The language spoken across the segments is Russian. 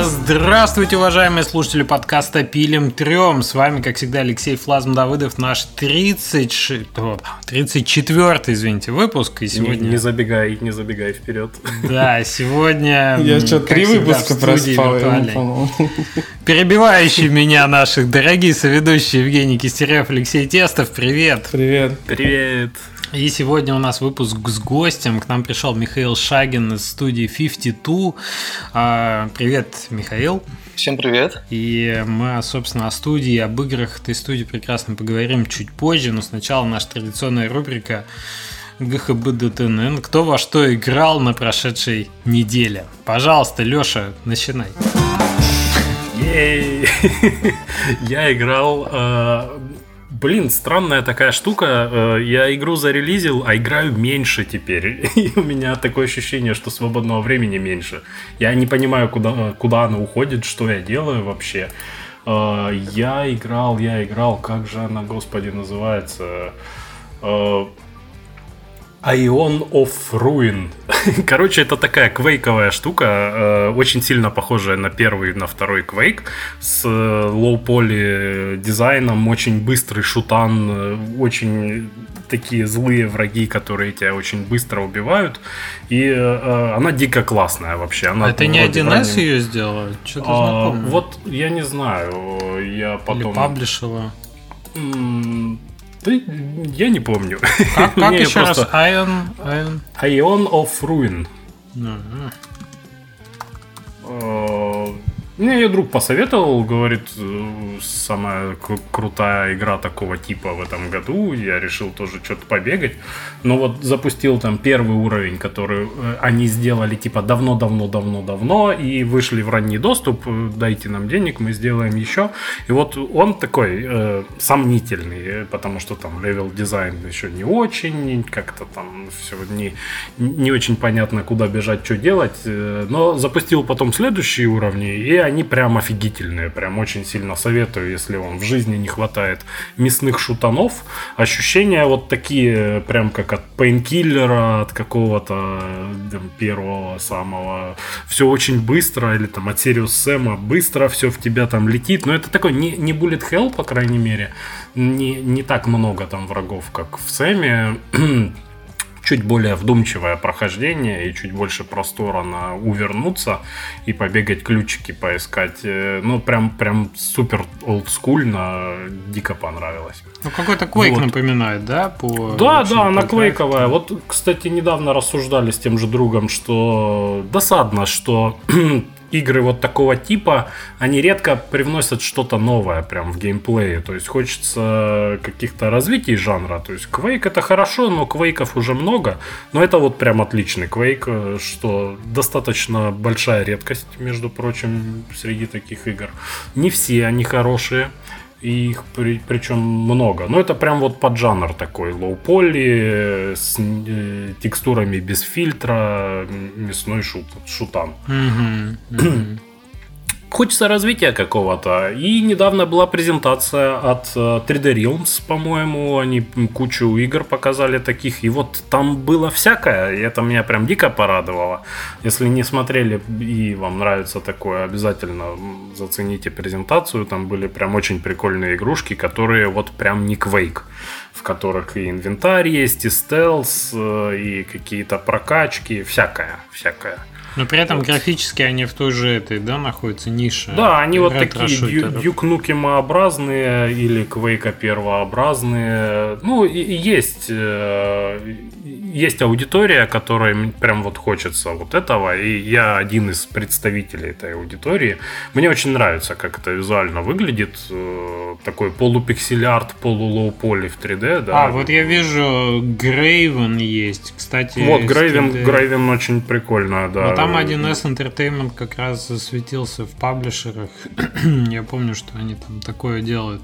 Здравствуйте, уважаемые слушатели подкаста «Пилим трем». С вами, как всегда, Алексей Флазм-Давыдов, наш 34-й, извините, выпуск. И сегодня... не забегай вперед. Да, сегодня... Я что-то 3 выпуска проспал. Перебивающие меня наших дорогие соведущие Евгений Кистерев, Алексей Тестов. Привет. Привет. Привет. И сегодня у нас выпуск с гостем. К нам пришел Михаил Шагин из студии Fiftytwo. Привет, Михаил. Всем привет. И мы, собственно, о студии, об играх этой студии прекрасно поговорим чуть позже. Но сначала наша традиционная рубрика ГХБДТН. Кто во что играл на прошедшей неделе? Пожалуйста, Леша, начинай. Я играл... Блин, странная такая штука. Я игру зарелизил, а играю меньше теперь. И у меня такое ощущение, что свободного времени меньше. Я не понимаю, куда она уходит, что я делаю вообще. Я играл, как же она, господи, называется? Aeon of Ruin. Короче, это такая квейковая штука, очень сильно похожая на первый и на второй квейк, с лоу-поли дизайном, очень быстрый шутан, очень такие злые враги, которые тебя очень быстро убивают. И она дико классная вообще. Она, это не 1С ее сделала? Что-то знакомое. Вот я не знаю, я потом... Или паблишила? Да, я не помню. Как еще раз? Aeon of Ruin. Мне ее друг посоветовал, говорит, самая крутая игра такого типа в этом году. Я решил тоже что-то побегать. Но вот запустил там первый уровень, который они сделали типа давно-давно-давно-давно и вышли в ранний доступ. Дайте нам денег, мы сделаем еще. И вот он такой сомнительный, потому что там левел-дизайн еще не очень, как-то там все не очень понятно, куда бежать, что делать. Но запустил потом следующие уровни, и они прям офигительные, прям очень сильно советую, если вам в жизни не хватает мясных шутанов. Ощущения вот такие, прям как от Пейнкиллера, от какого-то там первого самого. Все очень быстро, или там от Сириус Сэма, быстро все в тебя там летит. Но это такой не bullet hell, по крайней мере. Не так много там врагов, как в Сэме. Чуть более вдумчивое прохождение и чуть больше простора на увернуться и побегать, ключики поискать. Ну, прям супер олдскульно, дико понравилось. Ну, какой-то Quake вот напоминает, да? Да, она квейковая. Вот, кстати, недавно рассуждали с тем же другом, что досадно, что... игры вот такого типа, они редко привносят что-то новое прям в геймплее. То есть хочется каких-то развитий жанра. То есть Quake это хорошо, но квейков уже много. Но это вот прям отличный Quake, что достаточно большая редкость, между прочим, среди таких игр. Не все они хорошие. И их причем много. Но это прям вот поджанр такой. Лоу-поли, с текстурами без фильтра, мясной шутан. Mm-hmm. Mm-hmm. Хочется развития какого-то. И недавно была презентация от 3D Realms, по-моему. Они кучу игр показали таких. И вот там было всякое. И это меня прям дико порадовало. Если не смотрели и вам нравится такое, обязательно зацените презентацию. Там были прям очень прикольные игрушки, которые вот прям не Quake. В которых и инвентарь есть, и стелс, и какие-то прокачки. Всякое. Но при этом вот графически они в той же этой, да, находятся нише. Да, они вот такие дюкнукимообразные или квейка первообразные. Ну, и есть аудитория, которой прям вот хочется вот этого. И я один из представителей этой аудитории. Мне очень нравится, как это визуально выглядит. Такой полупиксель-арт, полулоу-поли в 3D. Да. А, вот я вижу, Грейвен есть. Кстати, вот Грейвен очень прикольно, да. Вот там 1С Entertainment как раз засветился в паблишерах. Я помню, что они там такое делают.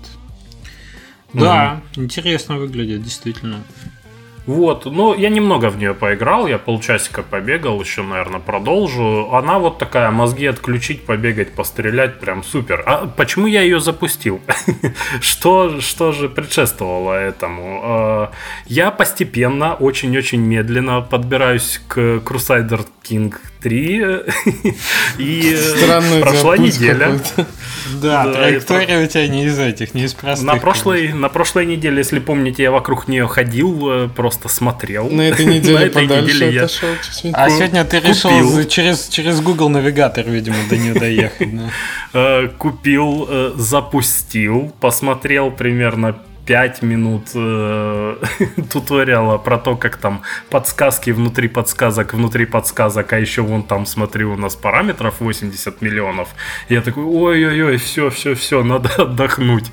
Да, интересно выглядит, действительно. Вот, ну, я немного в нее поиграл, я полчасика побегал, еще, наверное, продолжу. Она вот такая, мозги отключить, побегать, пострелять, прям супер. А почему я ее запустил? Что же предшествовало этому? Я постепенно, очень-очень медленно подбираюсь к Crusader King 3, и прошла неделя. Да, траектория у тебя не из этих, не из простых. На прошлой неделе, если помните, я вокруг нее ходил, просто смотрел. На этой неделе подальше отошел. А сегодня ты решил через Google Навигатор, видимо, до нее доехать. Купил, запустил, посмотрел примерно 5 минут туториала про то, как там подсказки внутри подсказок, а еще вон там, смотри, у нас параметров 80 миллионов. Я такой, ой-ой-ой, все, надо отдохнуть.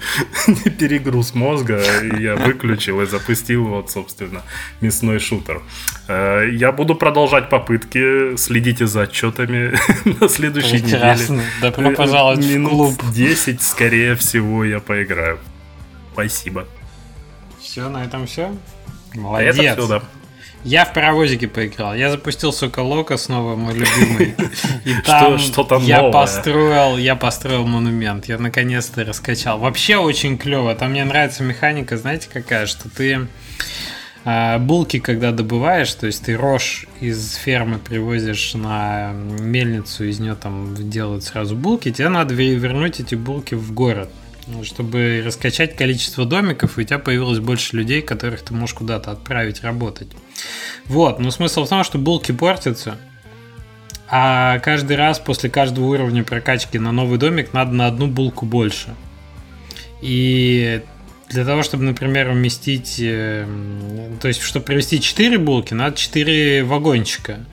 Перегруз мозга, я выключил и запустил, вот, собственно, мясной шутер. Я буду продолжать попытки, следите за отчетами на следующей неделе. Добро пожаловать в клуб. Минут 10, скорее всего, я поиграю. Спасибо. Все, на этом все. Молодец. А это все, да. Я в паровозике поиграл. Я запустил Soko Loco, снова мой любимый. И там я построил монумент. Я наконец-то раскачал. Вообще очень клево. Там мне нравится механика, знаете, какая? Что ты булки, когда добываешь, то есть ты рожь из фермы привозишь на мельницу, из нее там делают сразу булки, тебе надо вернуть эти булки в город, чтобы раскачать количество домиков, и у тебя появилось больше людей, которых ты можешь куда-то отправить работать. Вот, но смысл в том, что булки портятся, а каждый раз после каждого уровня прокачки на новый домик надо на одну булку больше. И для того, чтобы, например, уместить, то есть, чтобы привезти 4 булки, надо 4 вагончика.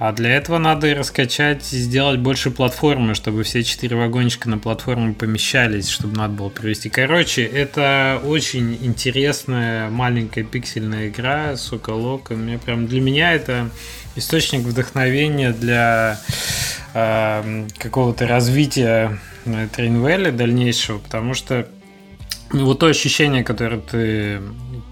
А для этого надо раскачать и сделать больше платформы, чтобы все 4 вагончика на платформу помещались, чтобы надо было привести. Короче, это очень интересная маленькая пиксельная игра Soko Loco. Мне прям, для меня это источник вдохновения для какого-то развития Трейнвелли дальнейшего, потому что вот то ощущение, которое ты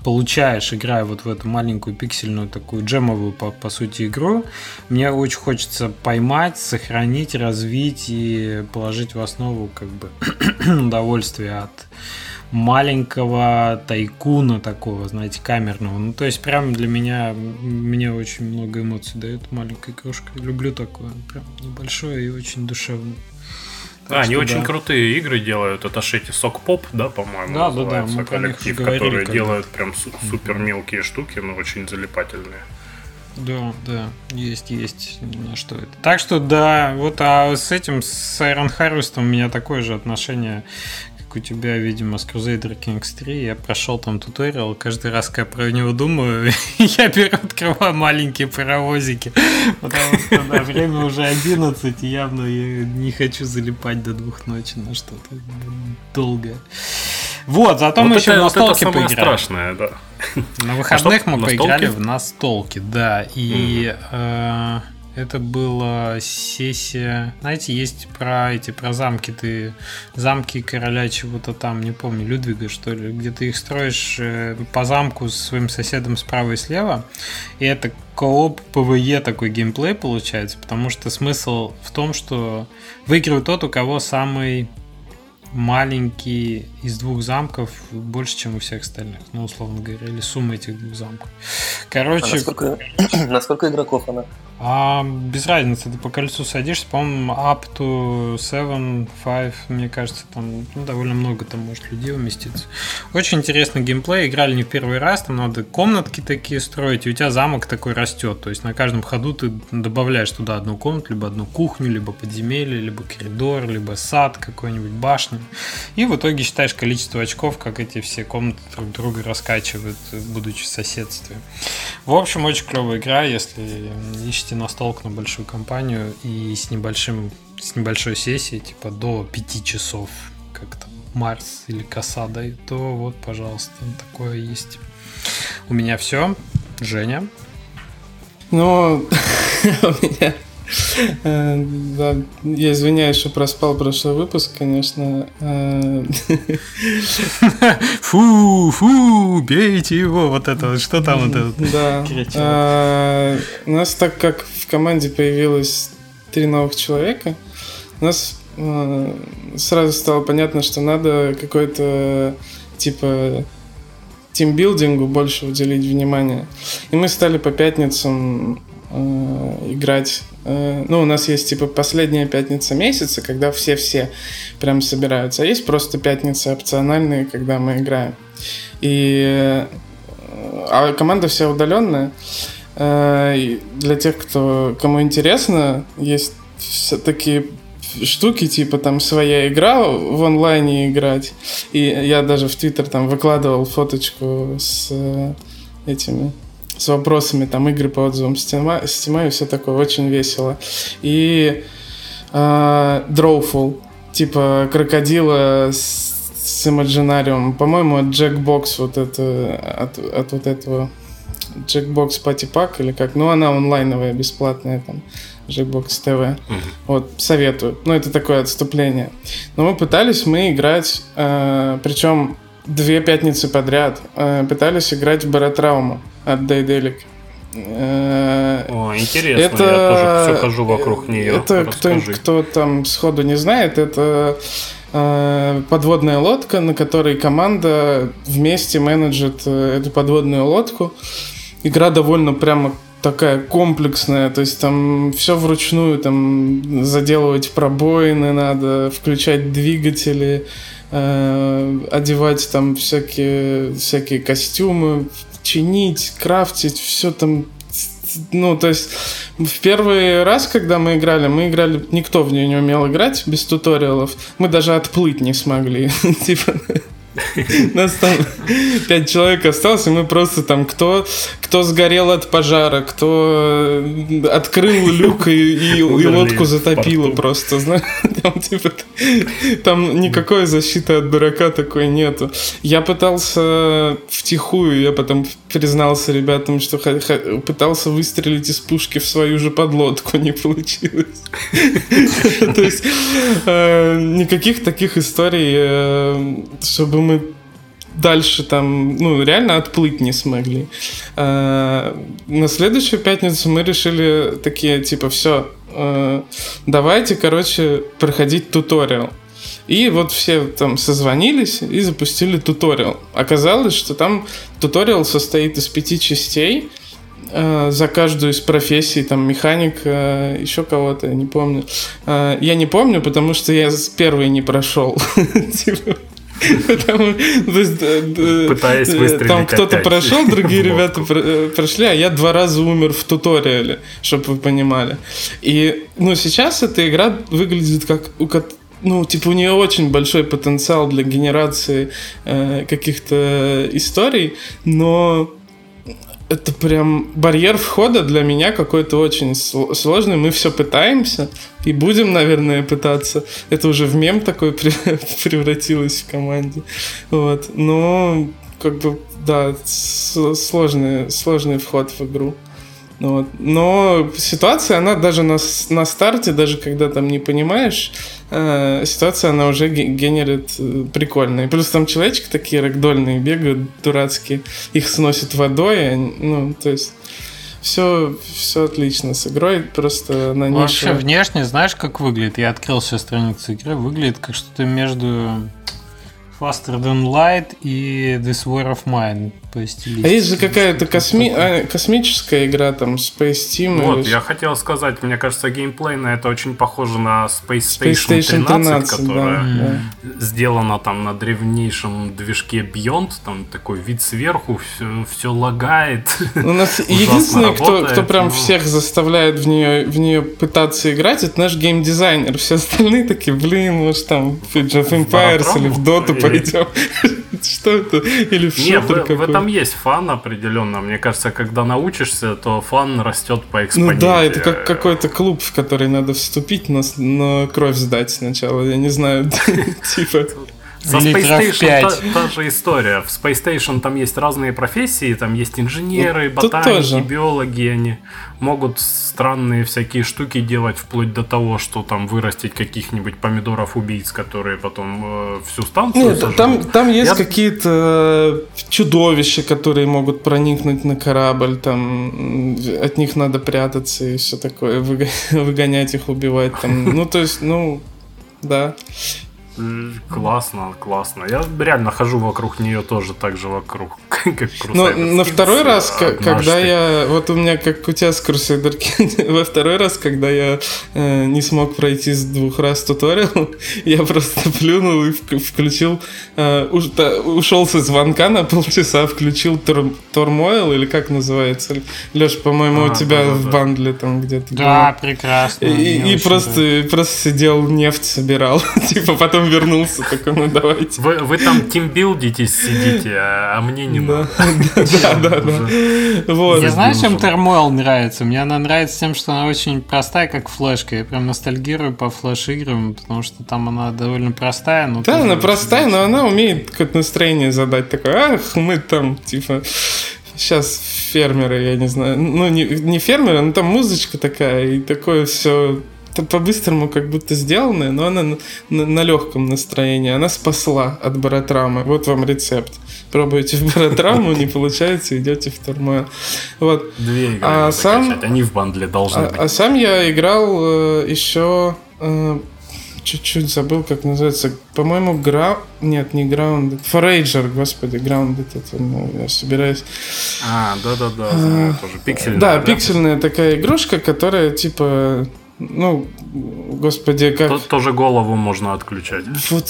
получаешь, играя вот в эту маленькую пиксельную такую джемовую, по сути, игру, мне очень хочется поймать, сохранить, развить и положить в основу как бы удовольствие от маленького тайкуна такого, знаете, камерного. Ну, то есть прям для меня, мне очень много эмоций дает маленькая игрушка. Люблю такое, прям небольшое и очень душевное. Они очень крутые игры делают. Это Шети Сокпоп, да, по-моему, да, называется, да, коллектив, который делает прям супер мелкие штуки, но очень залипательные. Да, есть на что это. Так что да, вот, а с этим, с Iron Harvest, у меня такое же отношение, как у тебя, видимо, с Crusader Kings 3. Я прошел там туториал, каждый раз, когда про него думаю, я открываю маленькие паровозики, потому что да, время уже 11, и явно я не хочу залипать до 2 ночи на что-то долгое. Вот, зато мы еще в настолки поиграли. Это самое страшное, да. На выходных мы поиграли в настолки, да, и... Это была сессия... Знаете, есть про замки. Ты замки короля чего-то там, не помню, Людвига, что ли, где ты их строишь по замку со своим соседом справа и слева. И это кооп ПВЕ такой геймплей получается, потому что смысл в том, что выигрывает тот, у кого самый маленький из 2 замков больше, чем у всех остальных, ну, условно говоря, или сумма этих 2 замков. Короче... А насколько игроков она? Без разницы, ты по кольцу садишься, по-моему, up to 7, 5, мне кажется, там, ну, довольно много там может людей уместиться. Очень интересный геймплей, играли не в первый раз, там надо комнатки такие строить, и у тебя замок такой растет, то есть на каждом ходу ты добавляешь туда одну комнату, либо одну кухню, либо подземелье, либо коридор, либо сад какой-нибудь, башню, и в итоге считаешь количество очков, как эти все комнаты друг друга раскачивают, будучи в соседстве. В общем, очень клевая игра, если ищете настолк на большую компанию и с небольшой сессией, типа до 5 часов, как там Марс или Касада, то вот, пожалуйста, такое есть. У меня все. Женя? Ну, у меня Да, я извиняюсь, что проспал прошлый выпуск, конечно. Фу, бейте его, вот это вот, что там это? Да. У нас, так как в команде появилось 3 новых человека, у нас сразу стало понятно, что надо какой-то типа тимбилдингу больше уделить внимание. И мы стали по пятницам играть. Ну, у нас есть типа последняя пятница месяца, когда все прям собираются. А есть просто пятницы опциональные, когда мы играем. А команда вся удаленная. Для тех, кому интересно, есть такие штуки, типа там своя игра, в онлайне играть. И я даже в Твиттер там выкладывал фоточку с этими, с вопросами, там игры по отзывам Steam и все такое, очень весело. И Drawful, типа крокодила с Imaginarium, по-моему, от Jackbox, вот это, от вот этого Jackbox Party Pack или как, ну она онлайновая, бесплатная там. Жигбокс ТВ. Вот, советую. Ну, это такое отступление. Но мы пытались играть, причем 2 пятницы подряд, пытались играть в Barotrauma от Daedalic. О, интересно, это, я тоже все хожу вокруг нее. Это кто там сходу не знает, это подводная лодка, на которой команда вместе менеджит эту подводную лодку. Игра довольно прямо такая комплексная, то есть там все вручную, там заделывать пробоины надо, включать двигатели, одевать там всякие костюмы, чинить, крафтить, все там. Ну, то есть в первый раз, когда мы играли, никто в нее не умел играть без туториалов, мы даже отплыть не смогли, типа. Нас там 5 человек осталось, и мы просто там кто сгорел от пожара, кто открыл люк и лодку затопило просто, знаешь, там никакой защиты от дурака такой нету. Я пытался втихую, я потом признался ребятам, что пытался выстрелить из пушки в свою же подлодку, не получилось. То есть никаких таких историй, чтобы мы дальше там, ну, реально отплыть не смогли. На следующую пятницу мы решили такие, типа, все, давайте, короче, проходить туториал. И вот все там созвонились и запустили туториал. Оказалось, что там туториал состоит из 5 частей. За каждую из профессий, там, механик, еще кого-то, я не помню. Я не помню, потому что я первый не прошел. Пытаясь выстрелить. Там кто-то прошел, другие ребята прошли, а я 2 раза умер в туториале, чтобы вы понимали. И, ну, сейчас эта игра выглядит как... Ну, типа, у нее очень большой потенциал для генерации каких-то историй, но... Это прям барьер входа для меня какой-то очень сложный. Мы все пытаемся и будем, наверное, пытаться. Это уже в мем такой превратилось в команде. Вот. Но, как бы, да, сложный вход в игру. Вот. Но ситуация, она даже на старте, даже когда там не понимаешь, ситуация, она уже генерит прикольно. И плюс там человечки такие рэгдольные бегают, дурацкие, их сносят водой. Ну, то есть все отлично с игрой, просто на ней. Вообще внешне, знаешь, как выглядит? Я открыл все страницы игры, выглядит как что-то между Faster than Light и This War of Mine. То есть, а есть же какая-то космическая игра, там, Space Team. Вот, я хотел сказать, мне кажется, геймплей на это очень похоже на Space Station 13, которая сделана там на древнейшем движке Byond. Там такой вид сверху, все лагает. У нас единственный, кто прям всех заставляет в нее пытаться играть, это наш геймдизайнер. Все остальные такие, блин, может там в Age of Empires или в Dota пойдем. Что это? Или в шутер какой-то. В этом есть фан определенно. Мне кажется, когда научишься, то фан растет по экспоненте. Ну да, это как какой-то клуб, в который надо вступить, но кровь сдать сначала. Я не знаю, типа... За Space Station та же история. В Space Station там есть разные профессии, там есть инженеры, ботаники, биологи, они могут странные всякие штуки делать, вплоть до того, что там вырастить каких-нибудь помидоров-убийц, которые потом всю станцию сожрут. Там есть какие-то чудовища, которые могут проникнуть на корабль, там от них надо прятаться и все такое, выгонять их, убивать. Там. Ну, то есть, ну, да. Классно, классно. Я реально хожу вокруг нее тоже так же вокруг, как Crusader King. На второй раз, когда я... Вот у меня, как у тебя с Crusader King, во второй раз, когда я не смог пройти с двух раз туториал, я просто плюнул и включил... ушел со звонка на полчаса, включил Turmoil, или как называется? Леш, по-моему, у тебя в бандле там где-то... Да, прекрасно. И просто сидел, нефть собирал. Типа потом вернулся, такой, ну давайте. Вы там тимбилдитесь, сидите, а мне не надо. Да. Я знаю, чем Turmoil нравится. Мне она нравится тем, что она очень простая, как флешка. Я прям ностальгирую по флеш-играм, потому что там она довольно простая. Но да, она простая, но она умеет какое-то настроение задать. Такое, ах, мы там, типа... Сейчас фермеры, я не знаю. Ну, не фермеры, но там музычка такая, и такое все... по-быстрому как будто сделанная, но она на легком настроении. Она спасла от Баротраумы. Вот вам рецепт. Пробуете в Баротрауму, не получается, идете в Turmoil. Вот. Две игры надо качать, они в бандле должны быть. А сам я играл еще... Чуть-чуть забыл, как называется. По-моему, Нет, не Grounded. Forager, господи, Grounded. Это, ну, я собираюсь... Да-да-да. Тоже пиксельная. Да, пиксельная такая игрушка, которая типа... Ну, господи, как... Тоже голову можно отключать. Вот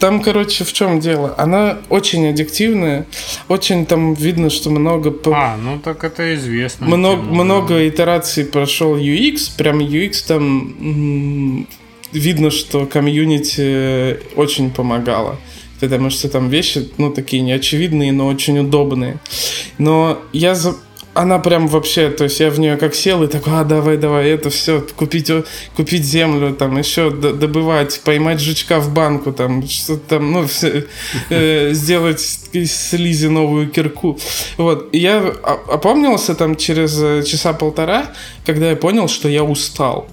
там, короче, в чем дело? Она очень аддиктивная. Очень там видно, что много... ну так это известно. Много итераций прошел UX. Прям UX там... Видно, что комьюнити очень помогало. Потому что там вещи, ну, такие неочевидные, но очень удобные. Но я... Она прям вообще, то есть я в нее как сел и такой, давай, это все, купить землю, там, еще добывать, поймать жучка в банку, там, что-то там, ну, все, сделать из слизи новую кирку. Вот, и я опомнился там через часа полтора, когда я понял, что я устал.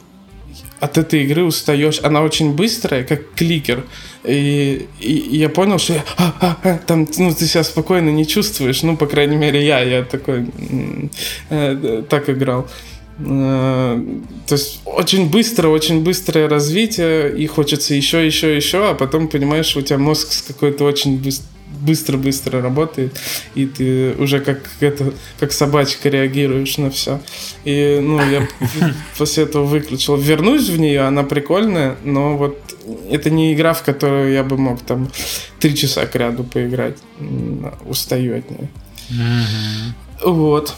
От этой игры устаешь. Она очень быстрая, как кликер. И я понял, что я, там, ну, ты себя спокойно не чувствуешь. Ну, по крайней мере, я такой так играл. То есть очень быстрое развитие, и хочется еще, а потом понимаешь, у тебя мозг какой-то очень быстро работает, и ты уже как собачка реагируешь на все. И, ну, я после этого выключил. Вернусь в нее, она прикольная, но вот это не игра, в которую я бы мог там 3 часа кряду поиграть. Устаю от нее. Угу. Вот.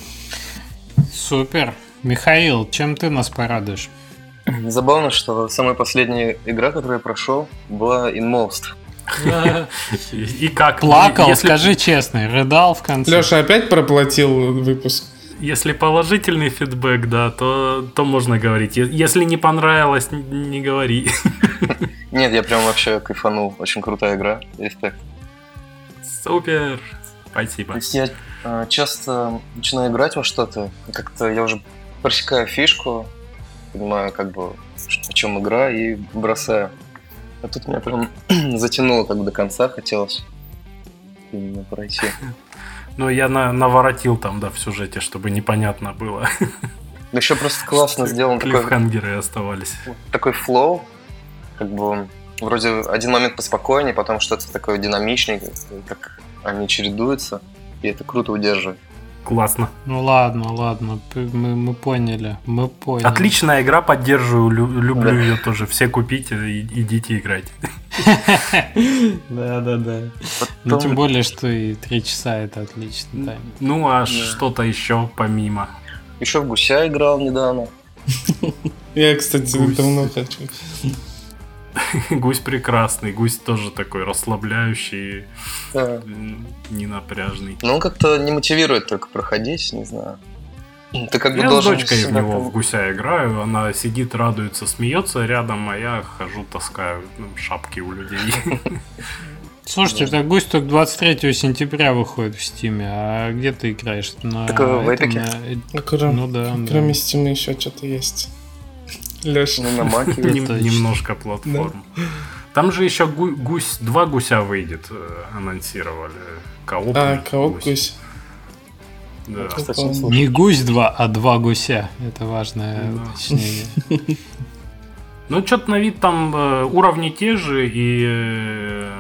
Супер. Михаил, чем ты нас порадуешь? Забавно, что самая последняя игра, которую я прошел, была Inmost. И как? Плакал, если... скажи честно, рыдал в конце. Леша опять проплатил выпуск. Если положительный фидбэк, да, то можно говорить. Если не понравилось, не говори. Нет, я прям вообще кайфанул. Очень крутая игра. Респект. Супер. Спасибо. Я часто начинаю играть во что-то, как-то я уже просекаю фишку, понимаю, как бы, о чем игра, и бросаю. А тут меня прям затянуло как бы до конца, хотелось именно пройти. Ну, я наворотил там, да, в сюжете, чтобы непонятно было. Ну, еще просто классно сделан такой... Клиффхангеры оставались. Такой флоу, как бы, вроде один момент поспокойнее, потом что-то такое динамичнее, как они чередуются, и это круто удерживает. Классно. Ну ладно, мы поняли. Отличная игра, поддерживаю, люблю ее тоже. Все купите, идите играть. Да. Ну тем более, что и 3 часа это отличный тайм. Ну а что-то еще помимо? Еще в гуся играл недавно. Я, кстати, давно хочу. Гусь прекрасный, гусь тоже такой расслабляющий, да. Ненапряжный. Но он как-то не мотивирует только проходить, не знаю. Ты как бы должен... Я с дочкой в него, в гуся, играю, она сидит, радуется, смеется рядом, а я хожу, таскаю шапки у людей. Слушайте, так Goose Talk 23 сентября выходит в Стиме, а где ты играешь? На... Так в Эпике? На... Ну, да, кроме да. Стима еще что-то есть. Леша. Ну, на Маке. Немножко платформ. Там же еще гусь, два гуся выйдет, анонсировали. Кооп. А, кооп гусь. Да. Не гусь 2, а два гуся. Это важное уточнение. Ну, что-то на вид там уровни те же, и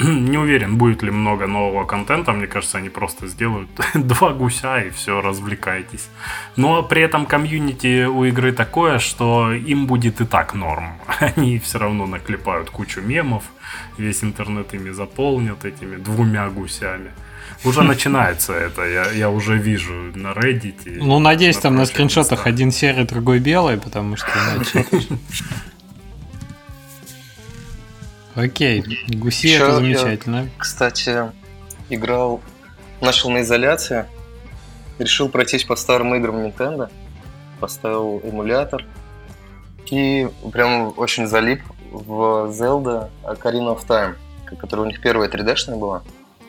не уверен, будет ли много нового контента. Мне кажется, они просто сделают два гуся и все, развлекайтесь. Но при этом комьюнити у игры такое, что им будет и так норм. Они все равно наклепают кучу мемов, весь интернет ими заполнят, этими двумя гусями. Уже начинается это, я уже вижу на Reddit. Ну, надеюсь, там на скриншотах один серый, другой белый, потому что... Окей, гуси еще это замечательно. Я, кстати, играл, начал на изоляции, решил пройтись по старым играм Nintendo, поставил эмулятор и прям очень залип в Zelda: Ocarina of Time, которая у них первая 3D-шная была.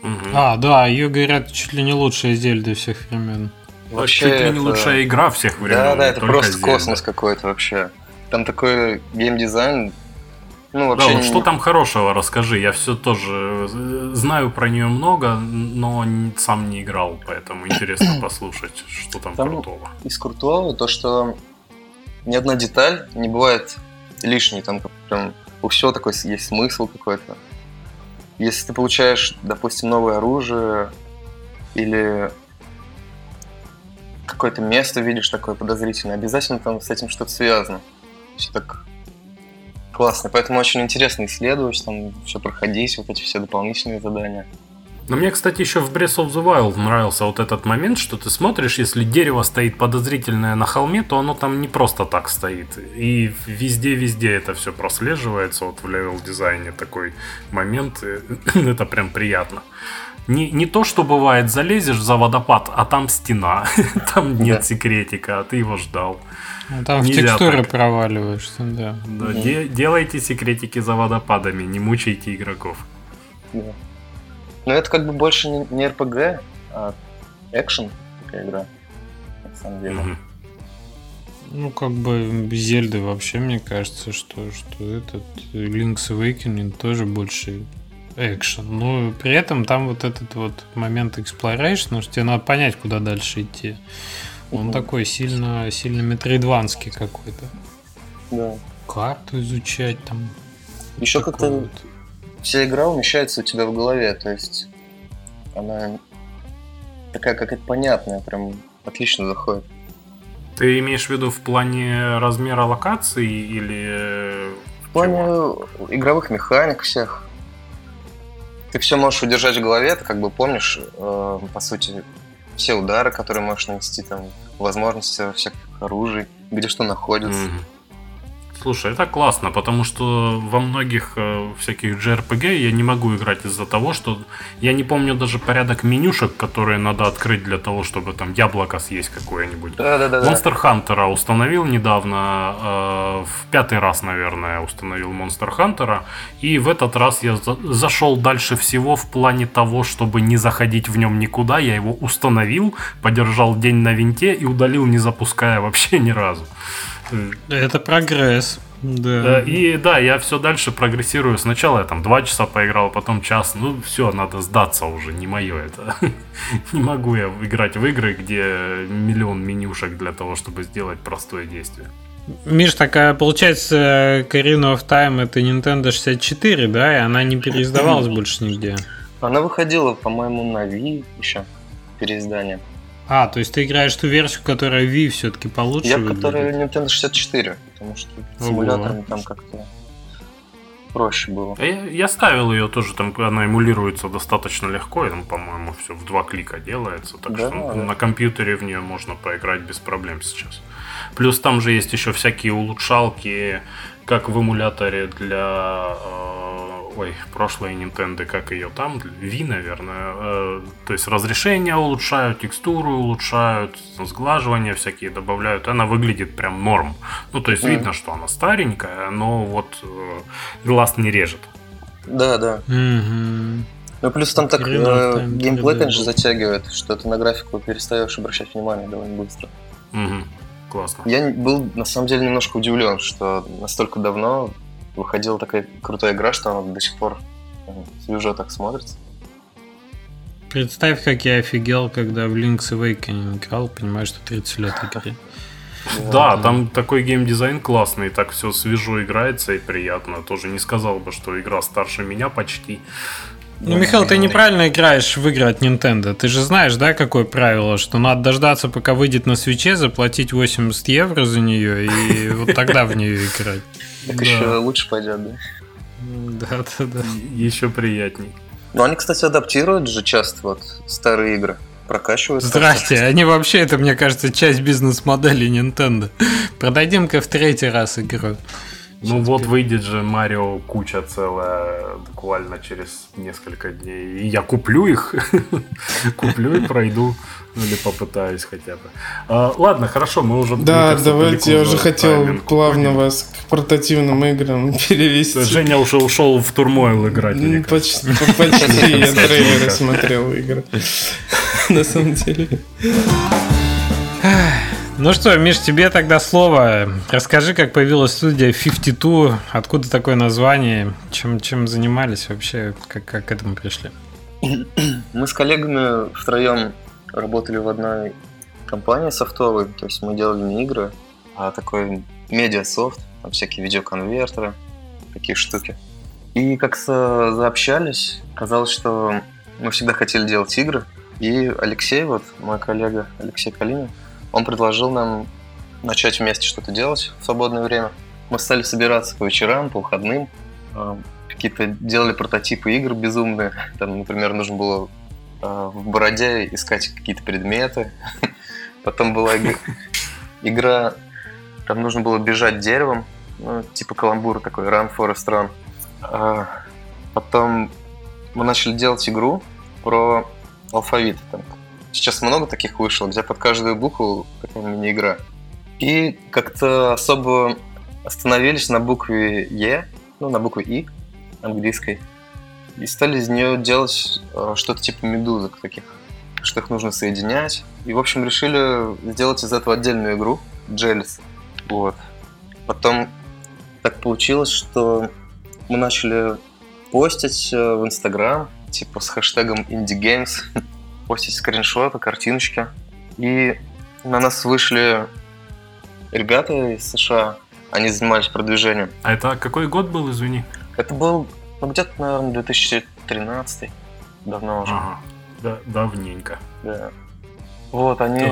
Угу. А, да, ее говорят чуть ли не лучшая Зельда всех времен. Вообще чуть ли не лучшая игра всех времен. Да, да, это просто Зельда. Космос какой-то вообще. Там такой геймдизайн. Ну, вообще да, вот что там хорошего, расскажи. Я все тоже знаю про нее много, но сам не играл, поэтому интересно послушать, что там крутого. Из крутого то, что ни одна деталь не бывает лишней. Там прям у всего такой есть смысл какой-то. Если ты получаешь, допустим, новое оружие или какое-то место видишь такое подозрительное, обязательно там с этим что-то связано. Все так... Классно, поэтому очень интересно исследовать, там все проходить, вот эти все дополнительные задания. Но мне, кстати, еще в Breath of the Wild нравился вот этот момент, что ты смотришь, если дерево стоит подозрительное на холме, то оно там не просто так стоит. И везде-везде это все прослеживается, вот в левел-дизайне такой момент, это прям приятно. Не то, что бывает, залезешь за водопад, а там стена, там нет секретика, а ты его ждал. Там нельзя в текстуры так проваливаешься, да. Да, делайте секретики за водопадами, не мучайте игроков. Да. Ну это как бы больше не РПГ, а экшен такая игра, на самом деле. Угу. Ну как бы Зельды вообще, мне кажется, что этот Link's Awakening тоже больше экшен. Но при этом там вот этот вот момент exploration, что тебе надо понять, куда дальше идти. Он такой сильно, сильно метроидванский какой-то. Да. Карту изучать там. Еще как-то вот. Вся игра умещается у тебя в голове, то есть она такая какая-то понятная, прям отлично заходит. Ты имеешь в виду в плане размера локаций или... В плане игровых механик всех. Ты все можешь удержать в голове, ты как бы помнишь, по сути... Все удары, которые можешь нанести, там, возможности всяких оружий, где что находится. Слушай, это классно, потому что во многих всяких JRPG я не могу играть из-за того, что я не помню даже порядок менюшек, которые надо открыть для того, чтобы там яблоко съесть какое-нибудь. Monster Hunter'а установил недавно, в 5-й раз, наверное, установил Monster Hunter'а, и в этот раз я зашел дальше всего в плане того, чтобы не заходить в нем никуда. Я его установил, подержал день на винте и удалил, не запуская вообще ни разу. Это прогресс, да. И да, я все дальше прогрессирую. Сначала я там 2 часа поиграл, потом час. Ну все, надо сдаться уже, не мое это. Не могу я играть в игры, где миллион менюшек для того, чтобы сделать простое действие. Миш, такая получается, Ocarina of Time это Nintendo 64, да? И она не переиздавалась больше нигде. Она выходила, по-моему, на Wii еще переиздание. А, то есть ты играешь ту версию, которая Wii все-таки получше? Я, которая Nintendo 64, потому что с эмуляторами там как-то проще было. Я ставил ее тоже, там она эмулируется достаточно легко, и там, по-моему, все в 2 клика делается, так да, что на компьютере в нее можно поиграть без проблем сейчас. Плюс там же есть еще всякие улучшалки, как в эмуляторе для... прошлой Nintendo, как ее там, Wii, наверное. То есть разрешение улучшают, текстуру улучшают, сглаживания всякие добавляют. Она выглядит прям норм. Ну, то есть видно, что она старенькая, но вот глаз не режет. Да, да. Угу. Ну, плюс там так геймплей, конечно, затягивает, что ты на графику перестаешь обращать внимание довольно быстро. Угу. Классно. Я был, на самом деле, немножко удивлен, что настолько давно выходила такая крутая игра, что она до сих пор свежо так смотрится. Представь, как я офигел, когда в Link's Awakening играл, понимаешь, что 30 лет игре. Да, там такой геймдизайн классный, так все свежо играется и приятно. Тоже не сказал бы, что игра старше меня почти. Ну, Михаил, ты неправильно играешь в игры от Nintendo. Ты же знаешь, да, какое правило, что надо дождаться, пока выйдет на Switch'е, заплатить 80 евро за нее и вот тогда в нее играть. Так еще лучше пойдет, да? Да. Еще приятней. Ну, они, кстати, адаптируют же часто вот старые игры. Прокачивают. Здрасте, они вообще, это, мне кажется, часть бизнес-модели Nintendo. Продадим-ка в третий раз игру. Ну сейчас вот выйдет же Марио куча целая буквально через несколько дней. И я куплю их. Куплю и пройду. Или попытаюсь хотя бы. Ладно, хорошо, мы уже... Да, давайте, я уже хотел плавно вас к портативным играм перевести. Женя уже ушел в Turmoil играть. Почти, я трейлеры смотрел игры. На самом деле... Ну что, Миш, тебе тогда слово. Расскажи, как появилась студия Fiftytwo, откуда такое название, чем занимались вообще, как к этому пришли? Мы с коллегами втроем работали в одной компании софтовой, то есть мы делали не игры, а такой медиасофт, там всякие видеоконвертеры, такие штуки. И как заобщались, казалось, что мы всегда хотели делать игры, и Алексей, вот мой коллега Алексей Калинин, он предложил нам начать вместе что-то делать в свободное время. Мы стали собираться по вечерам, по выходным. Какие-то делали прототипы игр безумные. Там, например, нужно было в бороде искать какие-то предметы. Потом была игра, там нужно было бежать деревом. Типа каламбур такой, Run, Forest, Run. Потом мы начали делать игру про алфавит. Сейчас много таких вышло, где под каждую букву такая мини-игра. И как-то особо остановились на букве Е, ну, на букве И английской, и стали из нее делать что-то типа медузок таких, что их нужно соединять. И, в общем, решили сделать из этого отдельную игру, Jellies. Вот. Потом так получилось, что мы начали постить в Инстаграм, типа с хэштегом IndieGames, постить скриншоты, картиночки. И на нас вышли ребята из США. Они занимались продвижением. А это какой год был, извини? Это был, ну, где-то, наверное, 2013. Давно уже. Ага. Да, давненько. Да. Вот, они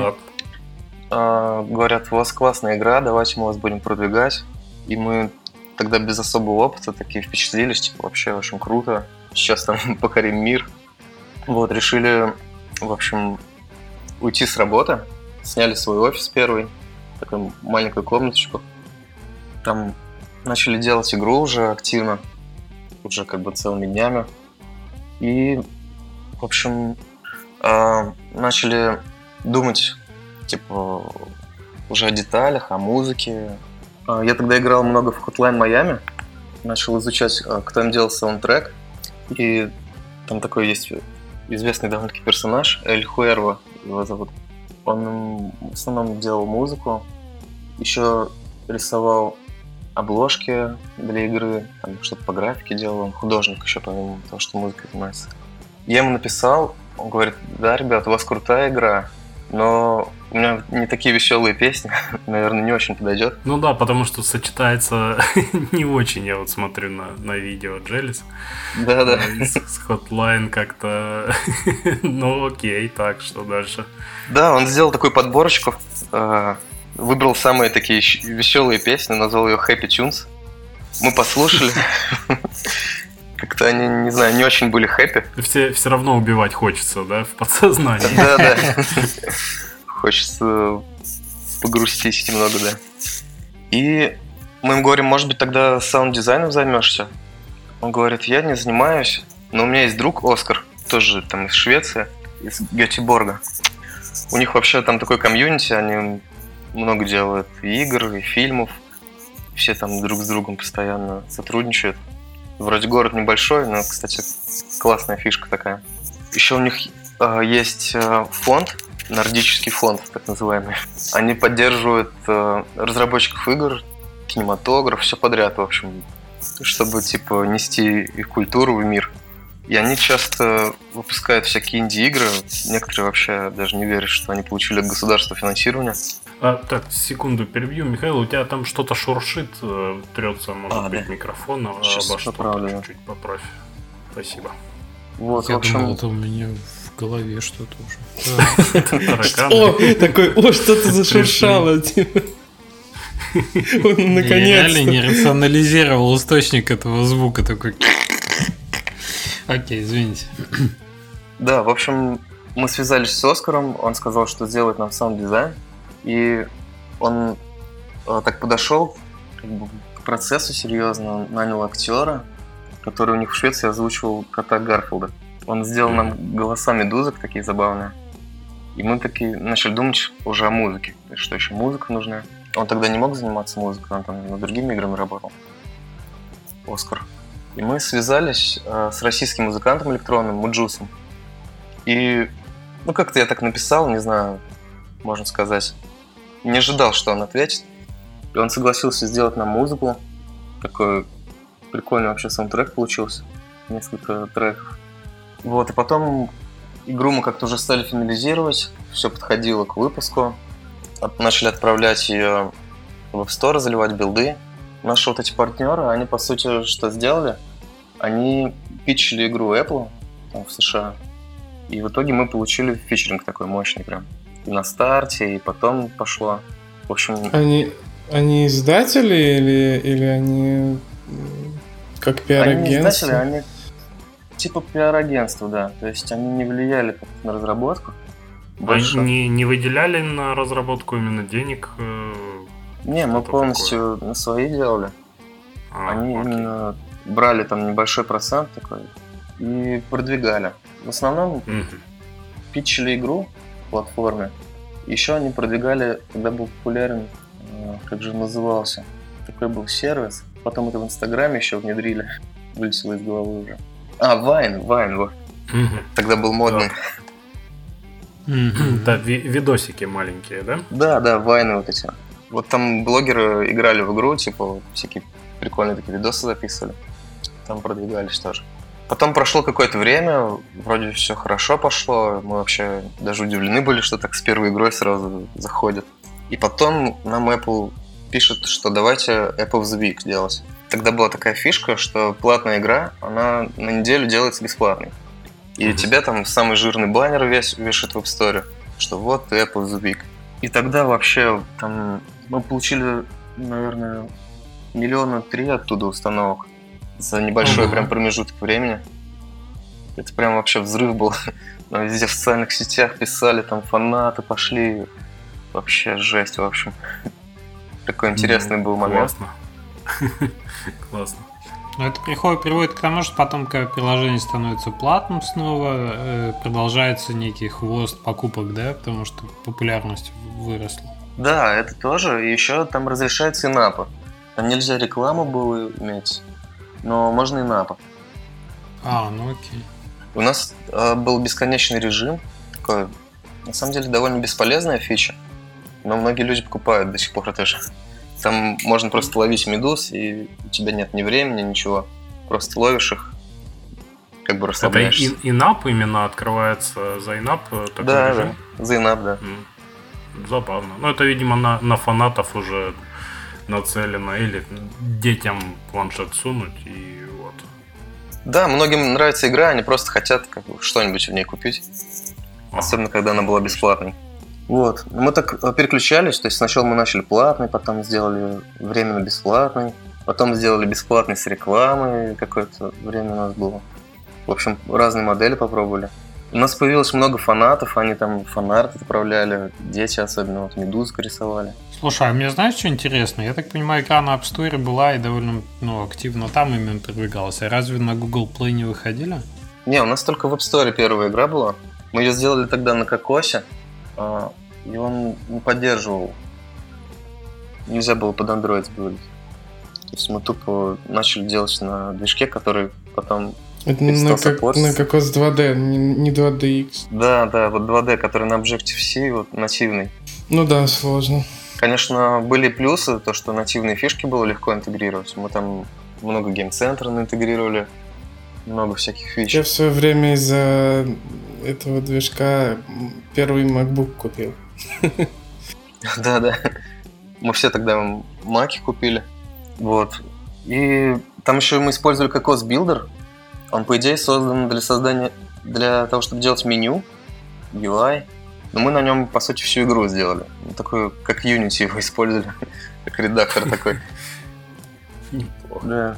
говорят, у вас классная игра, давайте мы вас будем продвигать. И мы тогда без особого опыта такие впечатлились, типа, вообще очень круто. Сейчас там покорим мир. Вот, решили... В общем, уйти с работы, сняли свой офис первый, такую маленькую комнаточку. Там начали делать игру уже активно, уже как бы целыми днями. И, в общем, начали думать, типа, уже о деталях, о музыке. Я тогда играл много в Hotline Miami, начал изучать, кто им делал саундтрек. И там такой есть... известный довольно-таки персонаж Эль Хуэрво его зовут. Он в основном делал музыку, еще рисовал обложки для игры, там что-то по графике делал. Он художник еще, помимо того, что музыкой занимается. Я ему написал, он говорит: да, ребят, у вас крутая игра, но у меня не такие веселые песни, наверное, не очень подойдет. Ну да, потому что сочетается не очень, я вот смотрю на видео Jellies. Да-да. С Hotline как-то... Ну окей, так, что дальше? Да, он сделал такую подборочку, выбрал самые такие веселые песни, назвал ее Happy Tunes. Мы послушали. Как-то они, не знаю, не очень были хэппи. Все равно убивать хочется, да, в подсознании. Да-да. Хочется погрустить немного, да. И мы им говорим: может быть, тогда саунд-дизайном займешься? Он говорит: я не занимаюсь, но у меня есть друг Оскар, тоже там из Швеции, из Гетеборга. У них вообще там такой комьюнити, они много делают и игр, и фильмов. Все там друг с другом постоянно сотрудничают. Вроде город небольшой, но, кстати, классная фишка такая. Еще у них есть фонд, нордический фонд, так называемый. Они поддерживают разработчиков игр, кинематограф, все подряд, в общем, чтобы, типа, нести их культуру в мир. И они часто выпускают всякие инди-игры. Некоторые вообще даже не верят, что они получили от государства финансирование. А, так, секунду перебью. Михаил, у тебя там что-то шуршит, трется, может быть, да. Микрофон. Сейчас обо что-то чуть-чуть поправь. Спасибо. Вот, я думал, это у меня в голове что-то уже. Такой, о, что-то зашуршало. Он наконец-то. Реально не рационализировал источник этого звука. Такой... Окей, извините. Да, в общем, мы связались с Оскаром, он сказал, что сделает нам сам дизайн, и он так подошел к процессу серьезно, он нанял актера, который у них в Швеции озвучивал кота Гарфилда. Он сделал нам голоса медузок такие забавные, и мы такие начали думать уже о музыке, что еще музыка нужна. Он тогда не мог заниматься музыкой, он там над другими играми работал, Оскар. И мы связались с российским музыкантом электронным, Муджусом. И, ну, как-то я так написал, не знаю, можно сказать. Не ожидал, что он ответит. И он согласился сделать нам музыку. Такой прикольный вообще саундтрек получился. Несколько треков. Вот, и потом игру мы как-то уже стали финализировать. Все подходило к выпуску. Начали отправлять ее в App Store, заливать билды. Наши вот эти партнеры, они, по сути, что сделали? Они питчили игру Apple там, в США, и в итоге мы получили фичеринг такой мощный прям. И на старте, и потом пошло. В общем... Они издатели или они как пиар-агентство? Они издатели, они типа пиар-агентство, да. То есть они не влияли на разработку. Больше. Они не выделяли на разработку именно денег? Не, что мы полностью такое? На свои делали. Они именно брали там небольшой процент такой и продвигали. В основном питчили игру в платформе. Еще они продвигали, когда был популярен, как же назывался, такой был сервис. Потом это в Инстаграме еще внедрили. Вылетело из головы уже. А, Vine, вот. Тогда был модный. Да, видосики маленькие, да? Да, Vine вот эти. Вот там блогеры играли в игру, типа, всякие прикольные такие видосы записывали. Там продвигались тоже. Потом прошло какое-то время, вроде все хорошо пошло. Мы вообще даже удивлены были, что так с первой игрой сразу заходит. И потом нам Apple пишет, что давайте Apple of the Week делать. Тогда была такая фишка, что платная игра, она на неделю делается бесплатной. И тебя там самый жирный баннер вешает в App Store, что вот Apple of the Week. И тогда вообще там... Мы получили, наверное, 3 миллиона оттуда установок за небольшой прям промежуток времени. Это прям вообще взрыв был. Но везде в социальных сетях писали, там фанаты пошли. Вообще жесть, в общем. Такой интересный был момент. Классно. Но это приводит к тому, что потом, когда приложение становится платным снова, продолжается некий хвост покупок, да? Потому что популярность выросла. Да, это тоже. И еще там разрешается и напа. Там нельзя рекламу было иметь, но можно и напа. А, ну окей. У нас был бесконечный режим. Такой, на самом деле, довольно бесполезная фича. Но многие люди покупают до сих пор тоже. Там можно просто ловить медуз, и у тебя нет ни времени, ничего. Просто ловишь их, как бы расслабляешься. Это инап именно открывается, за инап такой режим? Да, за инап, да. Забавно. Ну, это, видимо, на фанатов уже нацелено. Или детям планшет сунуть, и вот. Да, многим нравится игра, они просто хотят как бы что-нибудь в ней купить. Особенно, когда она была бесплатной. Вот. Мы так переключались. То есть сначала мы начали платный, потом сделали временно бесплатный, потом сделали бесплатный с рекламой. Какое-то время у нас было. В общем, разные модели попробовали. У нас появилось много фанатов, они там фанарт отправляли, дети особенно, вот медузку рисовали. Слушай, а мне знаешь, что интересно? Я так понимаю, игра на App Store была и довольно активно там именно продвигалась. А разве на Google Play не выходили? Не, у нас только в App Store первая игра была. Мы ее сделали тогда на Кокосе, и он не поддерживал. Нельзя было под Android сделать. То есть мы тупо начали делать на движке, который потом... Это на кокос 2D, не 2DX. Да, вот 2D, который на Objective-C, вот нативный. Ну да, сложно. Конечно, были плюсы, то, что нативные фишки было легко интегрировать. Мы там много гейм-центра интегрировали, много всяких вещей. Я в свое время из-за этого движка первый MacBook купил. Да. Мы все тогда маки купили. Вот. И там еще мы использовали Cocos Builder. Он, по идее, создан для того, чтобы делать меню, UI. Но мы на нем, по сути, всю игру сделали. Такую, как Unity его использовали. Как редактор такой. Неплохо. Да.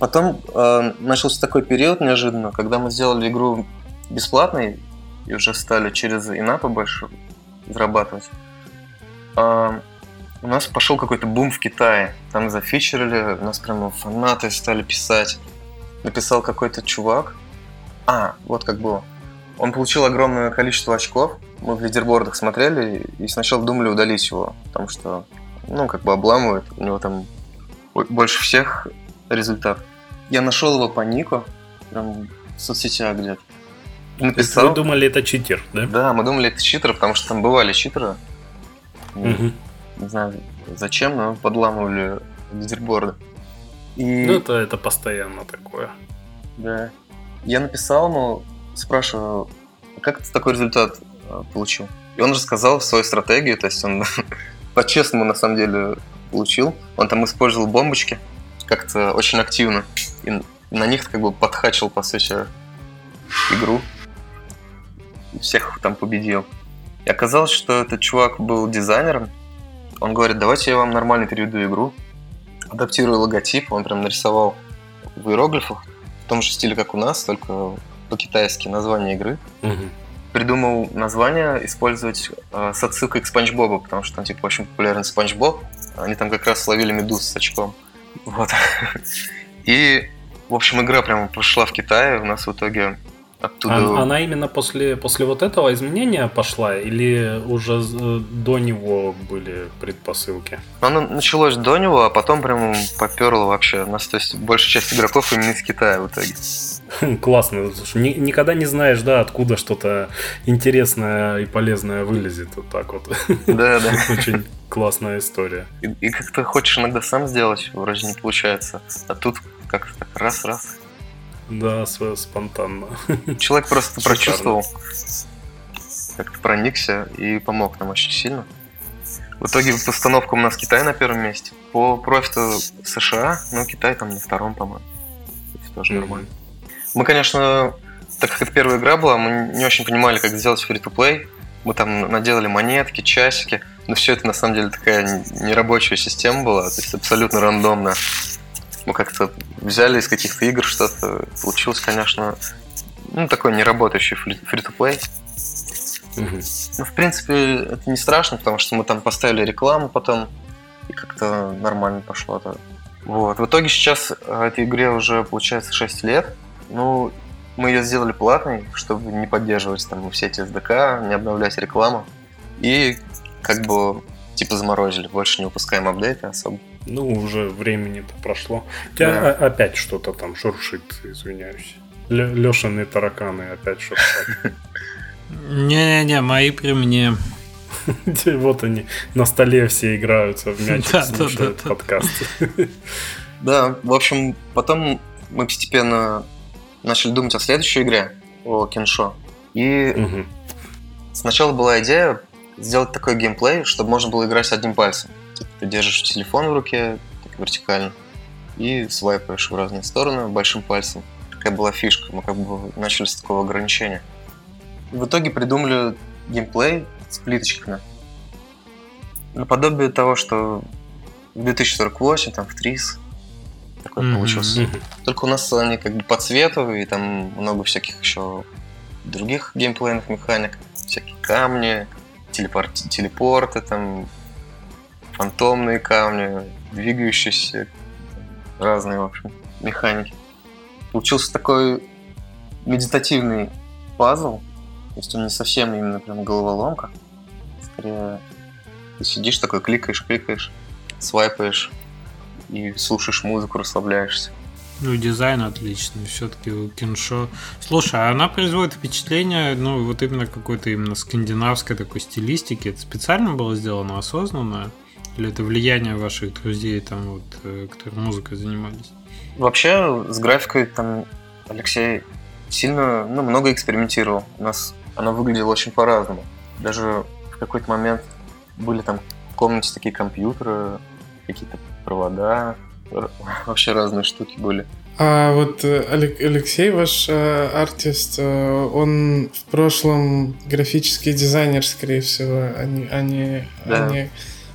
Потом начался такой период неожиданно, когда мы сделали игру бесплатной и уже стали через Инапа больше зарабатывать. У нас пошел какой-то бум в Китае. Там зафичерили, у нас прямо фанаты стали писать. Написал какой-то чувак. Вот как было. Он получил огромное количество очков. Мы в лидербордах смотрели и сначала думали удалить его, потому что, обламывает. У него там больше всех результат. Я нашел его по нику, прям в соцсетях где-то. Написал. Вы думали, это читер, да? Да, мы думали, это читер, потому что там бывали читеры. Угу. Не знаю зачем, но подламывали лидерборды. И... это постоянно такое. Да. Я написал ему, спрашиваю, как ты такой результат получил? И он рассказал свою стратегию, то есть он по-честному на самом деле получил. Он там использовал бомбочки как-то очень активно. И на них подхачил, по сути, игру. И всех там победил. И оказалось, что этот чувак был дизайнером. Он говорит, давайте я вам нормально переведу игру. Адаптирую логотип, он прям нарисовал в иероглифах, в том же стиле, как у нас, только по-китайски, название игры. Угу. Придумал название использовать с отсылкой к Спанч Бобу, потому что там, очень популярен Спанч Боб. Они там как раз ловили медуз с очком. Вот. И, в общем, игра прямо пошла в Китае, у нас в итоге оттуда... Она именно после вот этого изменения пошла, или уже до него были предпосылки? Оно началось до него, а потом прям поперло вообще. У нас, то есть, большая часть игроков именно из Китая в итоге. Классно. Слушай, никогда не знаешь, да, откуда что-то интересное и полезное вылезет вот так вот. Да. Очень классная история. И как-то хочешь иногда сам сделать, вроде не получается. А тут как-то так раз-раз... Да, свое спонтанно. Человек просто шикарно прочувствовал, как-то проникся и помог нам очень сильно. В итоге по постановкам у нас Китай на первом месте. По профиту США, Китай там на втором, по-моему. Это тоже нормально. Мы, конечно, так как это первая игра была, мы не очень понимали, как сделать фри-то-плей. Мы там наделали монетки, часики. Но все это на самом деле такая нерабочая система была, то есть абсолютно рандомная. Мы как-то взяли из каких-то игр что-то. Получилось, конечно, такой неработающий фри-то-плей. Угу. В принципе, это не страшно, потому что мы там поставили рекламу потом, и как-то нормально пошло. Вот. В итоге сейчас этой игре уже, получается, 6 лет. Мы ее сделали платной, чтобы не поддерживать там все эти SDK, не обновлять рекламу. И заморозили. Больше не выпускаем апдейты особо. Уже времени-то прошло. У тебя опять что-то там шуршит, извиняюсь. Лешины тараканы опять шуршат. Не-не-не, мои при мне. Вот они, на столе все играются в мячик, слушают подкасты. Да, в общем, потом мы постепенно начали думать о следующей игре, о Kenshō. И сначала была идея сделать такой геймплей, чтобы можно было играть одним пальцем. Ты держишь телефон в руке, так вертикально, и свайпаешь в разные стороны большим пальцем. Такая была фишка, мы начали с такого ограничения. В итоге придумали геймплей с плиточками. Наподобие того, что в 2048, там в Трис, такое получилось. Только у нас они по цвету, и там много всяких еще других геймплейных механик, всякие камни, телепорты, там фантомные камни, двигающиеся, разные, в общем, механики. Получился такой медитативный пазл, то есть он не совсем именно прям головоломка. Скорее, ты сидишь такой, кликаешь, свайпаешь, и слушаешь музыку, расслабляешься. Ну, дизайн отличный, все-таки у Kenshō. Слушай, она производит впечатление, ну, вот именно какой-то именно скандинавской такой стилистики. Это специально было сделано, осознанно? Или это влияние ваших друзей, там, вот, которые музыкой занимались? Вообще, с графикой там Алексей сильно, ну, много экспериментировал. У нас она выглядела очень по-разному. Даже в какой-то момент были там в комнате такие компьютеры, какие-то провода, вообще разные штуки были. А вот Алексей, ваш артист, он в прошлом графический дизайнер, скорее всего, а не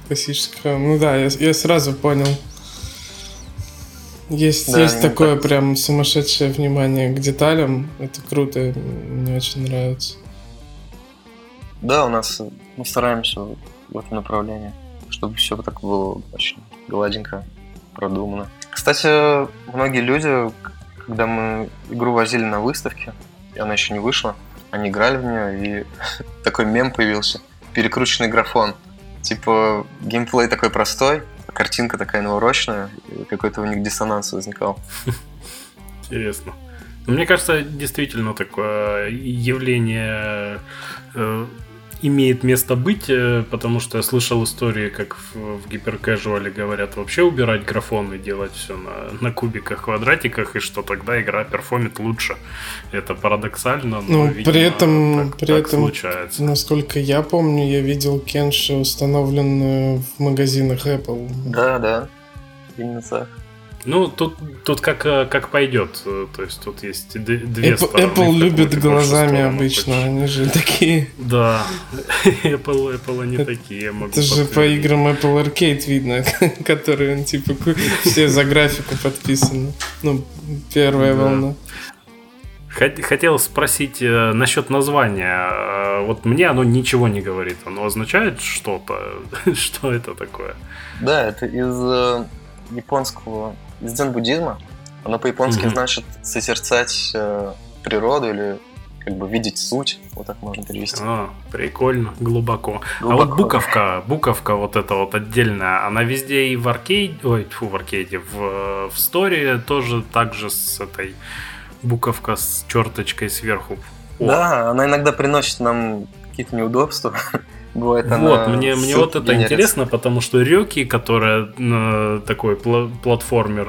классического. Ну да, я сразу понял. Есть такое так. Прям сумасшедшее внимание к деталям. Это круто, мне очень нравится. Да, у нас мы стараемся в этом направлении, чтобы все так было очень гладенько, продумано. Кстати, многие люди, когда мы игру возили на выставке, и она еще не вышла, они играли в нее, и такой мем появился. Перекрученный графон. Типа, геймплей такой простой, а картинка такая навороченная, и какой-то у них диссонанс возникал. Интересно. Мне кажется, действительно такое явление имеет место быть, потому что я слышал истории, как в гиперкэжуале говорят вообще убирать графон и делать все на кубиках, квадратиках, и что тогда игра перформит лучше. Это парадоксально, но видимо, при этом случается. Насколько я помню, я видел Kenshō, установленную в магазинах Apple. Да, да, именно так. Ну, тут как пойдет. То есть тут есть две стороны. Apple любит глазами обычно, они же такие. Да, Apple они такие. Это же по играм Apple Arcade видно, которые типа все за графику подписаны. Ну, первая волна. Хотел спросить насчет названия. Вот мне оно ничего не говорит. Оно означает что-то? Что это такое? Да, это из японского, из дзен-буддизма. Оно по-японски значит созерцать природу или как бы видеть суть. Вот так можно перевести. Прикольно, глубоко. А вот буковка вот эта вот отдельная, она везде и в сторе тоже так же с этой буковка с черточкой сверху. Да, она иногда приносит нам какие-то неудобства. Бывает, вот, мне вот это интересно, потому что Рёки, которая такой платформер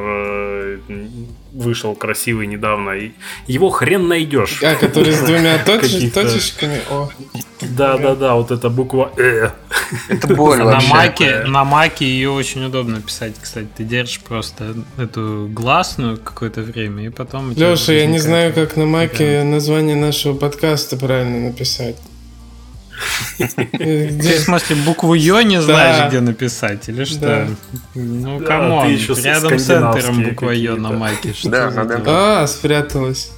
вышел красивый недавно, и его хрен найдешь. А, который с двумя точечками? Да, вот эта буква «Э». Это боль вообще. На маке ее очень удобно писать, кстати. Ты держишь просто эту гласную какое-то время, и потом... Лёша, я не знаю, как на маке название нашего подкаста правильно написать. Ты, в смысле, букву «Ё» не знаешь, где написать, или что? Ну, камон, рядом с энтером буква «Ё» на маке. Спряталась.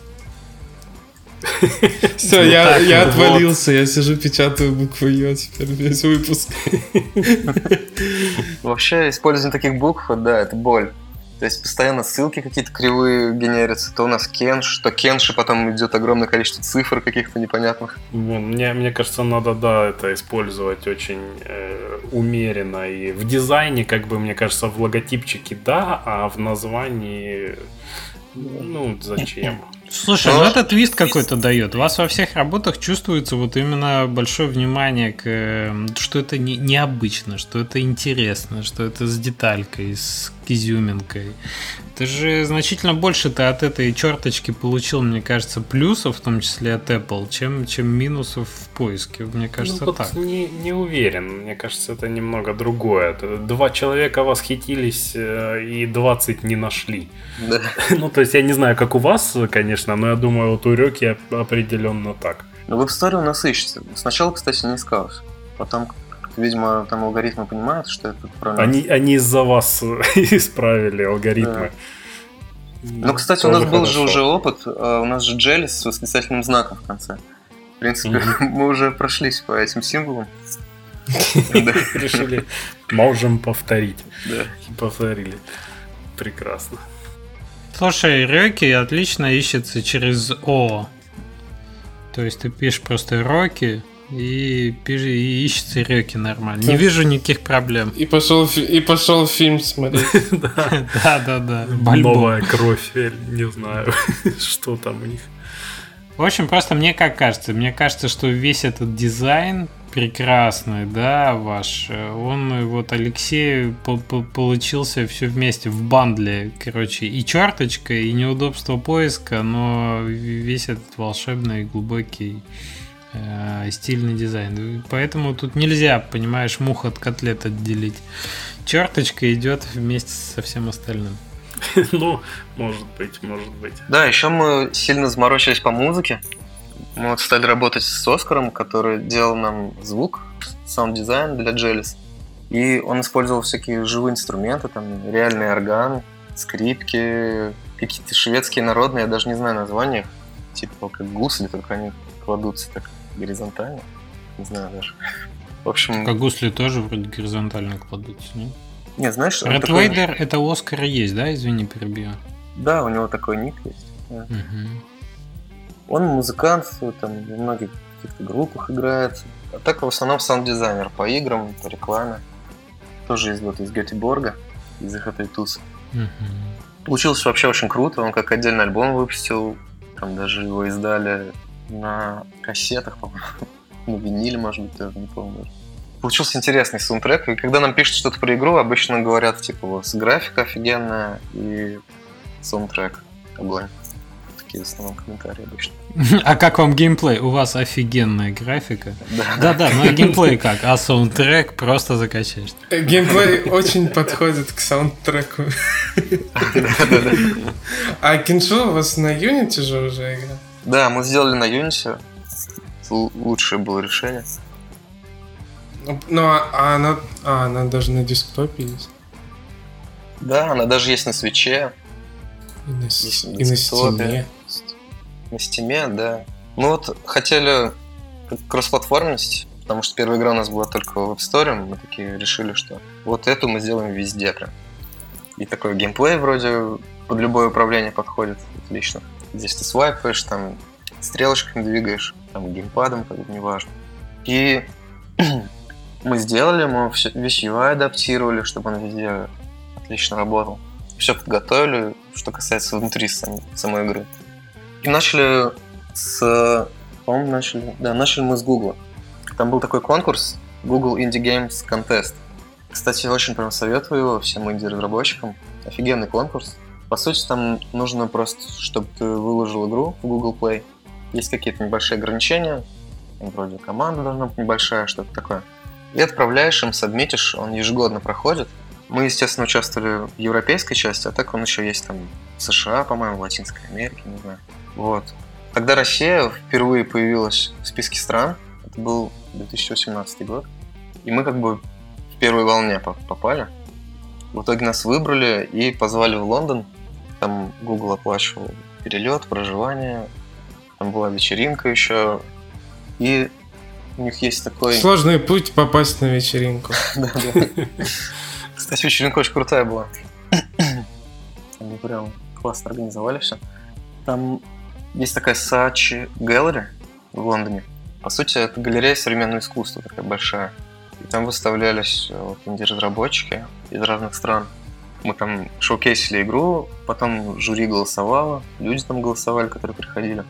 Все, я отвалился, я сижу, печатаю букву «Ё» теперь весь выпуск. Вообще, использование таких букв, да, это боль. То есть постоянно ссылки какие-то кривые генерятся. То у нас Kenshō, то Kenshō, потом идет огромное количество цифр каких-то непонятных. Мне кажется, надо, это использовать очень умеренно. И в дизайне, как бы, мне кажется, в логотипчике, а в названии... Ну, зачем? Слушай, этот твист какой-то дает. У вас во всех работах чувствуется вот именно большое внимание к... Что это необычно, что это интересно, что это с деталькой, с изюминкой. Это же значительно больше ты от этой черточки получил, мне кажется, плюсов, в том числе от Apple, чем минусов в поиске. Мне кажется, так. Не уверен. Мне кажется, это немного другое. Два человека восхитились и 20 не нашли. Да. То есть я не знаю, как у вас, конечно, но я думаю, вот у Рёки определенно так. В App Store у нас ищется. Сначала, кстати, не искалось. Потом... Видимо, там алгоритмы понимают, что это про нас. Они из-за вас исправили алгоритмы. Да. Кстати, у нас был же уже опыт. У нас же Jellies с восклицательным знаком в конце. В принципе, мы уже прошлись по этим символам. Решили, можем повторить. Да. Повторили. Прекрасно. Слушай, Рёки отлично ищется через О. То есть ты пишешь просто Рёки. и ищется реки нормально. Не вижу никаких проблем. И пошел фильм смотреть. Да. Новая кровь, не знаю, что там у них. В общем, просто мне кажется, что весь этот дизайн прекрасный, да, ваш, он вот Алексею получился все вместе в бандле, короче, и черточка, и неудобство поиска, но весь этот волшебный, глубокий стильный дизайн. Поэтому тут нельзя, понимаешь, мух от котлет отделить. Черточка идет вместе со всем остальным. Ну, может быть. Да, еще мы сильно заморочились по музыке. Мы вот стали работать с Оскаром, который делал нам звук, саунд-дизайн для Jellies. И он использовал всякие живые инструменты, там реальный орган, скрипки, какие-то шведские народные, я даже не знаю названия, типа как гусли, только они кладутся так горизонтально. Не знаю даже. В общем... Как гусли тоже вроде горизонтально кладутся, нет? Не, знаешь, Рэдвейдер такой... это у Оскара есть, да? Извини, перебью. Да, у него такой ник есть. Да. Угу. Он музыкант, там в многих каких-то группах играет. А так в основном саунд-дизайнер по играм, по рекламе. Тоже из Гетеборга, из их этой тусы. Угу. Получилось вообще очень круто. Он как отдельный альбом выпустил. Там даже его издали на кассетах, по-моему. На виниле, может быть, даже, не помню. Получился интересный саундтрек, и когда нам пишут что-то про игру, обычно говорят, типа, у вас графика офигенная и саундтрек огонь. Такие в основном комментарии обычно. А как вам геймплей? У вас офигенная графика? Да, но геймплей как? А саундтрек просто закачаешь. Геймплей очень подходит к саундтреку. Да. А Kenshō у вас на Unity же уже игра? Да, мы сделали на Unity. Лучшее было решение. Ну, она даже на десктопе есть. Да, она даже есть на свитче. И на стиме. На стиме, да. Мы вот хотели кроссплатформенность, потому что первая игра у нас была только в App Store, мы такие решили, что вот эту мы сделаем везде прям. И такой геймплей вроде под любое управление подходит отлично. Здесь ты свайпаешь, там стрелочками двигаешь, там геймпадом, неважно. И... Мы сделали, мы весь UI адаптировали, чтобы он везде отлично работал. Все подготовили, что касается внутри самой игры. И начали с... По-моему, начали мы с Гугла. Там был такой конкурс Google Indie Games Contest. Кстати, очень прям советую его всем инди-разработчикам. Офигенный конкурс. По сути, там нужно просто, чтобы ты выложил игру в Google Play. Есть какие-то небольшие ограничения. Вроде команда должна быть небольшая, что-то такое. И отправляешь им, сабмитишь, он ежегодно проходит. Мы, естественно, участвовали в европейской части, а так он еще есть там в США, по-моему, в Латинской Америке, не знаю. Вот. Тогда Россия впервые появилась в списке стран. Это был 2018 год. И мы как бы в первой волне попали. В итоге нас выбрали и позвали в Лондон. Там Google оплачивал перелет, проживание. Там была вечеринка еще. И у них есть такой... Сложный путь попасть на вечеринку. Да. Кстати, вечеринка очень крутая была. Они прям классно организовали все. Там есть такая Saatchi Gallery в Лондоне. По сути, это галерея современного искусства, такая большая. И там выставлялись инди-разработчики из разных стран. Мы там шоукейсили игру, потом жюри голосовало, люди там голосовали, которые приходили.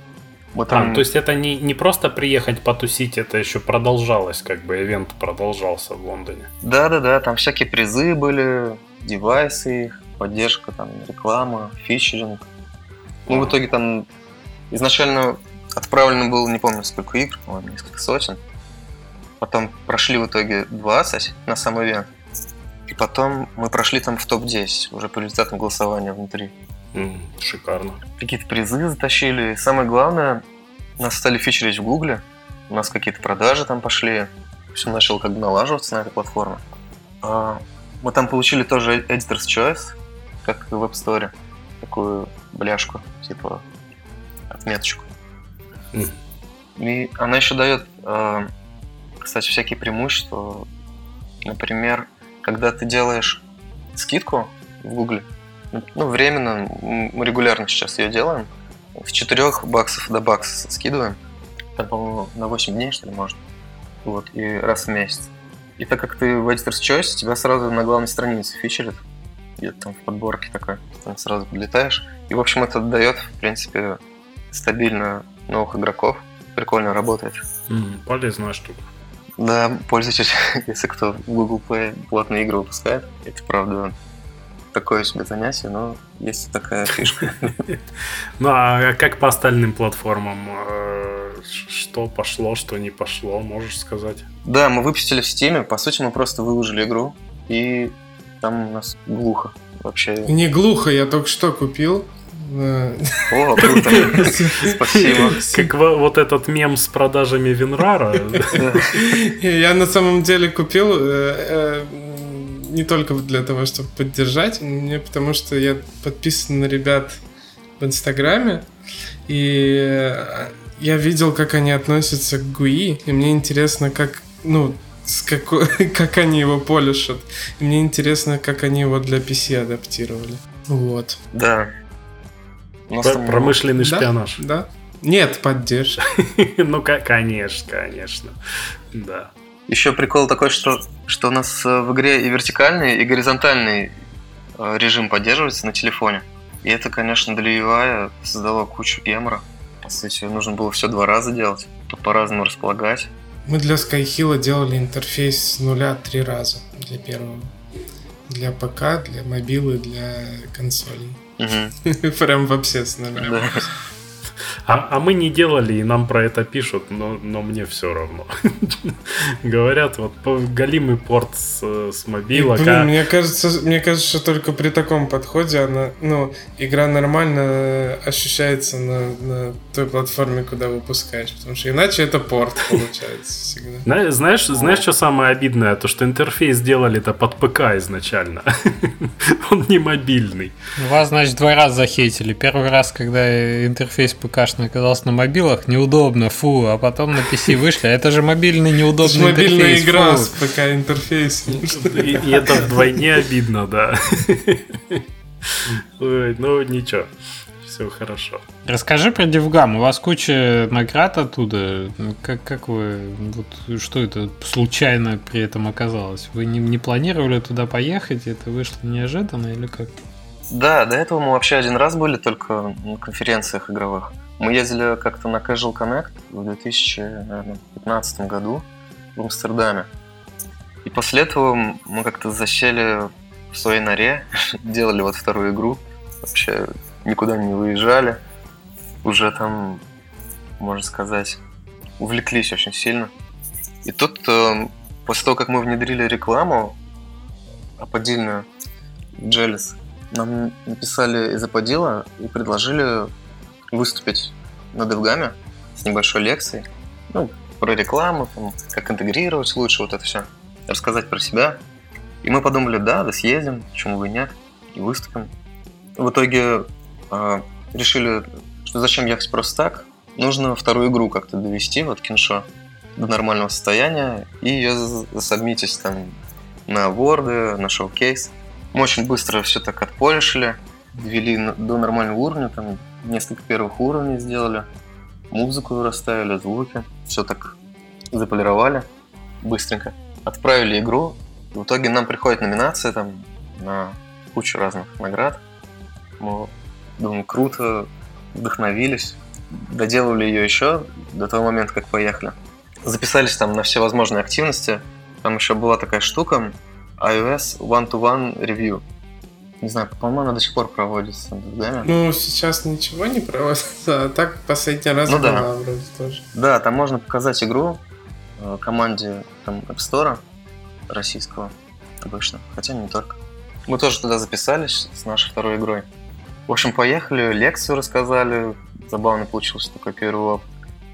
Там... То есть это не просто приехать потусить, это еще продолжалось, как бы ивент продолжался в Лондоне. Да, там всякие призы были, девайсы, поддержка, там реклама, фичеринг. Ну, в итоге там изначально отправлено было, не помню, сколько игр, по-моему, несколько сотен. Потом прошли в итоге 20 на сам ивент. И потом мы прошли там в топ-10, уже по результатам голосования внутри. Шикарно. Какие-то призы затащили. Самое главное, нас стали фичерить в Гугле. У нас какие-то продажи там пошли. Все начало как бы налаживаться на этой платформе. Мы там получили тоже Editor's Choice, как и в App Store. Такую бляшку, типа отметочку. И она еще дает, кстати, всякие преимущества. Например, когда ты делаешь скидку в Гугле, ну, временно, мы регулярно сейчас ее делаем. С $4 до бакса скидываем. Там, по-моему, на 8 дней, что ли, можно. вот, и раз в месяц. И так как ты в Editor's Choice, тебя сразу на главной странице фичерит, где-то там в подборке такой, там сразу подлетаешь. И, в общем, это дает, в принципе, стабильно новых игроков. Прикольно работает. Полезная штука. Да, пользуйтесь, если кто в Google Play платные игры выпускает. Это, правда, такое себе занятие, но есть такая фишка. Ну, а как по остальным платформам? Что пошло, что не пошло, можешь сказать? Да, мы выпустили в Steam, по сути, мы просто выложили игру, и там у нас глухо вообще. Не глухо, я только что купил. О, круто. Спасибо. Как вот этот мем с продажами Винрара. Я на самом деле купил не только для того, чтобы поддержать, мне потому что я подписан на ребят в Инстаграме, и я видел, как они относятся к GUI, и мне интересно, как, ну, как они его полишат. И мне интересно, как они его для PC адаптировали. Вот. Да. Промышленный шпионаж. Да? Нет, поддержка. Ну, конечно. Да. Еще прикол такой, что у нас в игре и вертикальный, и горизонтальный режим поддерживается на телефоне. И это, конечно, для UI создало кучу гемора. По сути, нужно было все два раза делать, по-разному располагать. Мы для Skyhill'а делали интерфейс с нуля 3 раза для первого. Для ПК, для мобилы, для консолей. Прям вообще с нами. А мы не делали, и нам про это пишут, но мне все равно. Говорят, вот голимый порт с мобила. Блин, мне кажется, что только при таком подходе она, ну, игра нормально ощущается на той платформе, куда выпускаешь. Потому что иначе это порт получается всегда. Знаешь, что самое обидное? То, что интерфейс сделали-то под ПК изначально. Он не мобильный. Вас, значит, 2 раза захейтили. Первый раз, когда интерфейс ПК оказался на мобилах, неудобно, фу, а потом на PC вышли, а это же мобильный неудобный интерфейс. Мобильная игра с ПК-интерфейс. И это вдвойне обидно, да. Ну, ничего, все хорошо. Расскажи про DevGamm, у вас куча наград оттуда, как вы, вот, что это случайно при этом оказалось? Вы не планировали туда поехать, это вышло неожиданно или как? Да, до этого мы вообще 1 раз были только на конференциях игровых. Мы ездили как-то на Casual Connect в 2015 году в Амстердаме. И после этого мы как-то засели в своей норе, делали вот 2-ю игру, вообще никуда не выезжали. Уже там, можно сказать, увлеклись очень сильно. И тут, после того, как мы внедрили рекламу аподильную Jellies, нам написали из Аподила и предложили выступить на DevGamm с небольшой лекцией. Ну, про рекламу, там, как интегрировать лучше, вот это все. Рассказать про себя. И мы подумали, да, съездим, почему бы и нет, и выступим. В итоге решили, что зачем ехать просто так, нужно 2-ю игру как-то довести, вот Kenshō, до нормального состояния, и ее засобмитить там на аворды, на шоу-кейс. Мы очень быстро все так отполишили, довели до нормального уровня, там несколько первых уровней сделали, музыку расставили, звуки, все так заполировали быстренько, отправили игру. В итоге нам приходит номинация там на кучу разных наград. Мы думаем, круто, вдохновились, доделали ее еще до того момента, как поехали. Записались там на все возможные активности, там еще была такая штука, iOS one-to-one review. Не знаю, по-моему, она до сих пор проводится. Да? Ну, сейчас ничего не проводится, а так последний раз была вроде тоже. Да, там можно показать игру команде там, App Store российского обычно, хотя не только. Мы тоже туда записались с нашей 2-й игрой. В общем, поехали, лекцию рассказали, забавно получился такой первый опыт.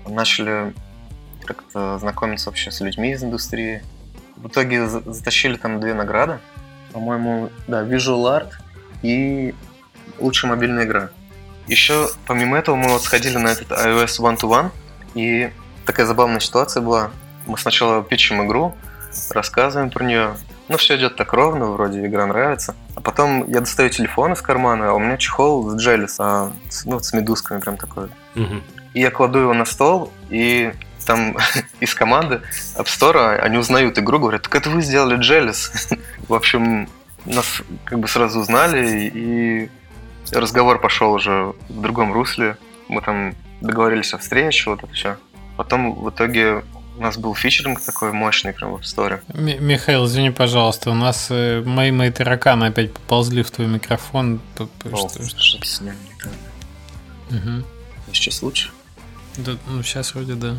Начали как-то знакомиться вообще с людьми из индустрии. В итоге затащили там 2 награды. По-моему, да, Visual Art и лучшая мобильная игра. Еще, помимо этого, мы вот сходили на этот iOS One-to-One, и такая забавная ситуация была. Мы сначала пичем игру, рассказываем про нее. Ну, все идет так ровно, вроде игра нравится. А потом я достаю телефон из кармана, а у меня чехол с Jellies, ну, с медузками прям такой. И я кладу его на стол, и там из команды App Store, они узнают игру, говорят, так это вы сделали Jellies. В общем, нас как бы сразу узнали, и разговор пошел уже в другом русле. Мы там договорились о встрече, вот это все. Потом в итоге у нас был фичеринг такой мощный прям в App Store. Михаил, извини, пожалуйста, у нас мои тараканы опять поползли в твой микрофон. Что-то с ним не так. Угу. Сейчас лучше? Да, ну сейчас вроде да.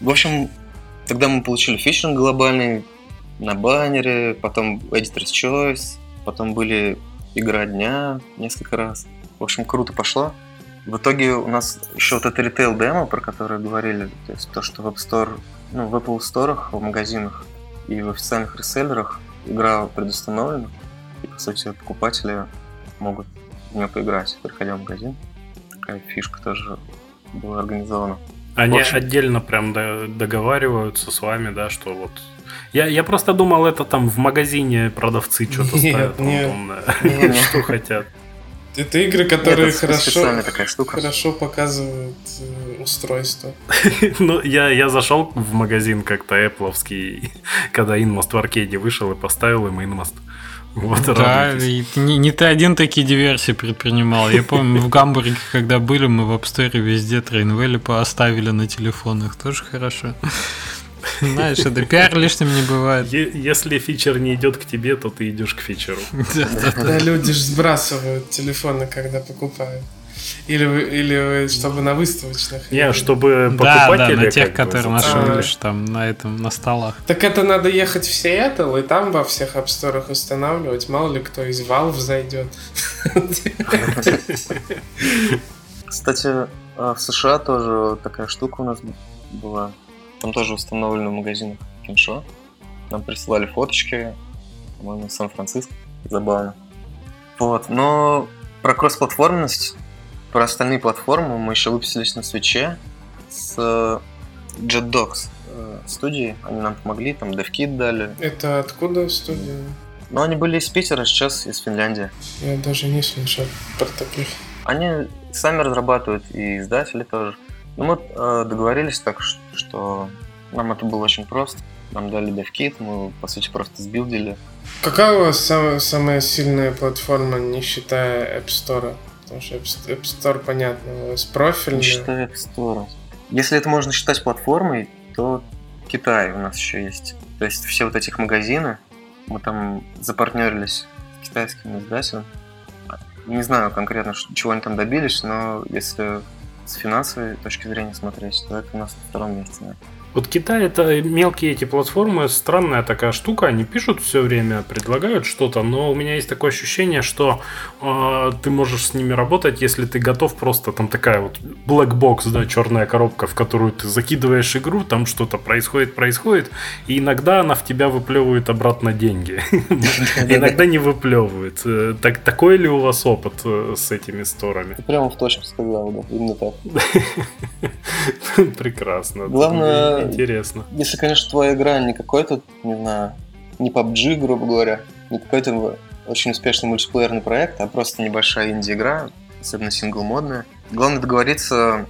В общем, тогда мы получили фичеринг глобальный на баннере, потом Editor's Choice, потом были игра дня несколько раз. В общем, круто пошло. В итоге у нас еще вот это ритейл-демо, про которое говорили, то есть то, что в App Store, ну, в Apple Store, в магазинах и в официальных реселлерах игра предустановлена, и, по сути, покупатели могут в нее поиграть, приходя в магазин. Такая фишка тоже была организована. Они отдельно прям договариваются с вами, да, что вот... Я просто думал, это там в магазине продавцы что-то ставят, что хотят. Это игры, которые хорошо показывают устройство. Ну, я зашел в магазин как-то Apple-овский, когда Inmost в аркейде вышел и поставил им Inmost. Вот да, не ты один такие диверсии предпринимал. Я помню, в Гамбурге, когда были, мы в App Store везде Трейнвелли поставили на телефонах. Тоже хорошо. Знаешь, это пиар лишним не бывает. Если фичер не идет к тебе, то ты идешь к фичеру. Да, люди же сбрасывают телефоны, когда покупают. Или чтобы на выставочных. Не, чтобы покупатели... Да, на тех, которые нашли там на столах. Так это надо ехать в Сиэтл и там во всех App Store'ах устанавливать. Мало ли кто из Valve зайдет. Кстати, в США тоже такая штука у нас была. Там тоже установлено в магазинах Kenshō. Нам присылали фоточки, по-моему, в Сан-Франциско. Забавно. Вот, но про кроссплатформенность, про остальные платформы мы еще выпустились на Switch'е с Jet Dogs студией. Они нам помогли, там DevKit дали. Это откуда студия? Ну, они были из Питера, сейчас из Финляндии. Я даже не слышал про таких. Они сами разрабатывают, и издатели тоже. Ну, мы договорились так, что нам это было очень просто. Нам дали DevKit, мы, по сути, просто сбилдили. Какая у вас самая сильная платформа, не считая App Store? Потому что App Store, понятно, с профильной. Не считая App Store. Если это можно считать платформой, то Китай у нас еще есть. То есть все вот этих магазины, мы там запартнерились с китайским издателем. Не знаю конкретно, чего они там добились, но если... с финансовой точки зрения смотреть, то это у нас на втором месте. Да. Вот Китай — это мелкие эти платформы, странная такая штука, они пишут все время, предлагают что-то, но у меня есть такое ощущение, что ты можешь с ними работать, если ты готов просто, там такая вот black box, да, черная коробка, в которую ты закидываешь игру, там что-то происходит, и иногда она в тебя выплевывает обратно деньги, иногда не выплевывает. Такой ли у вас опыт с этими сторами? Прямо в точку сказал, да, именно так. Прекрасно. Главное, интересно. Если, конечно, твоя игра не какой-то, не знаю, не PUBG, грубо говоря, не какой-то очень успешный мультиплеерный проект, а просто небольшая инди-игра, особенно синглмодная. Главное договориться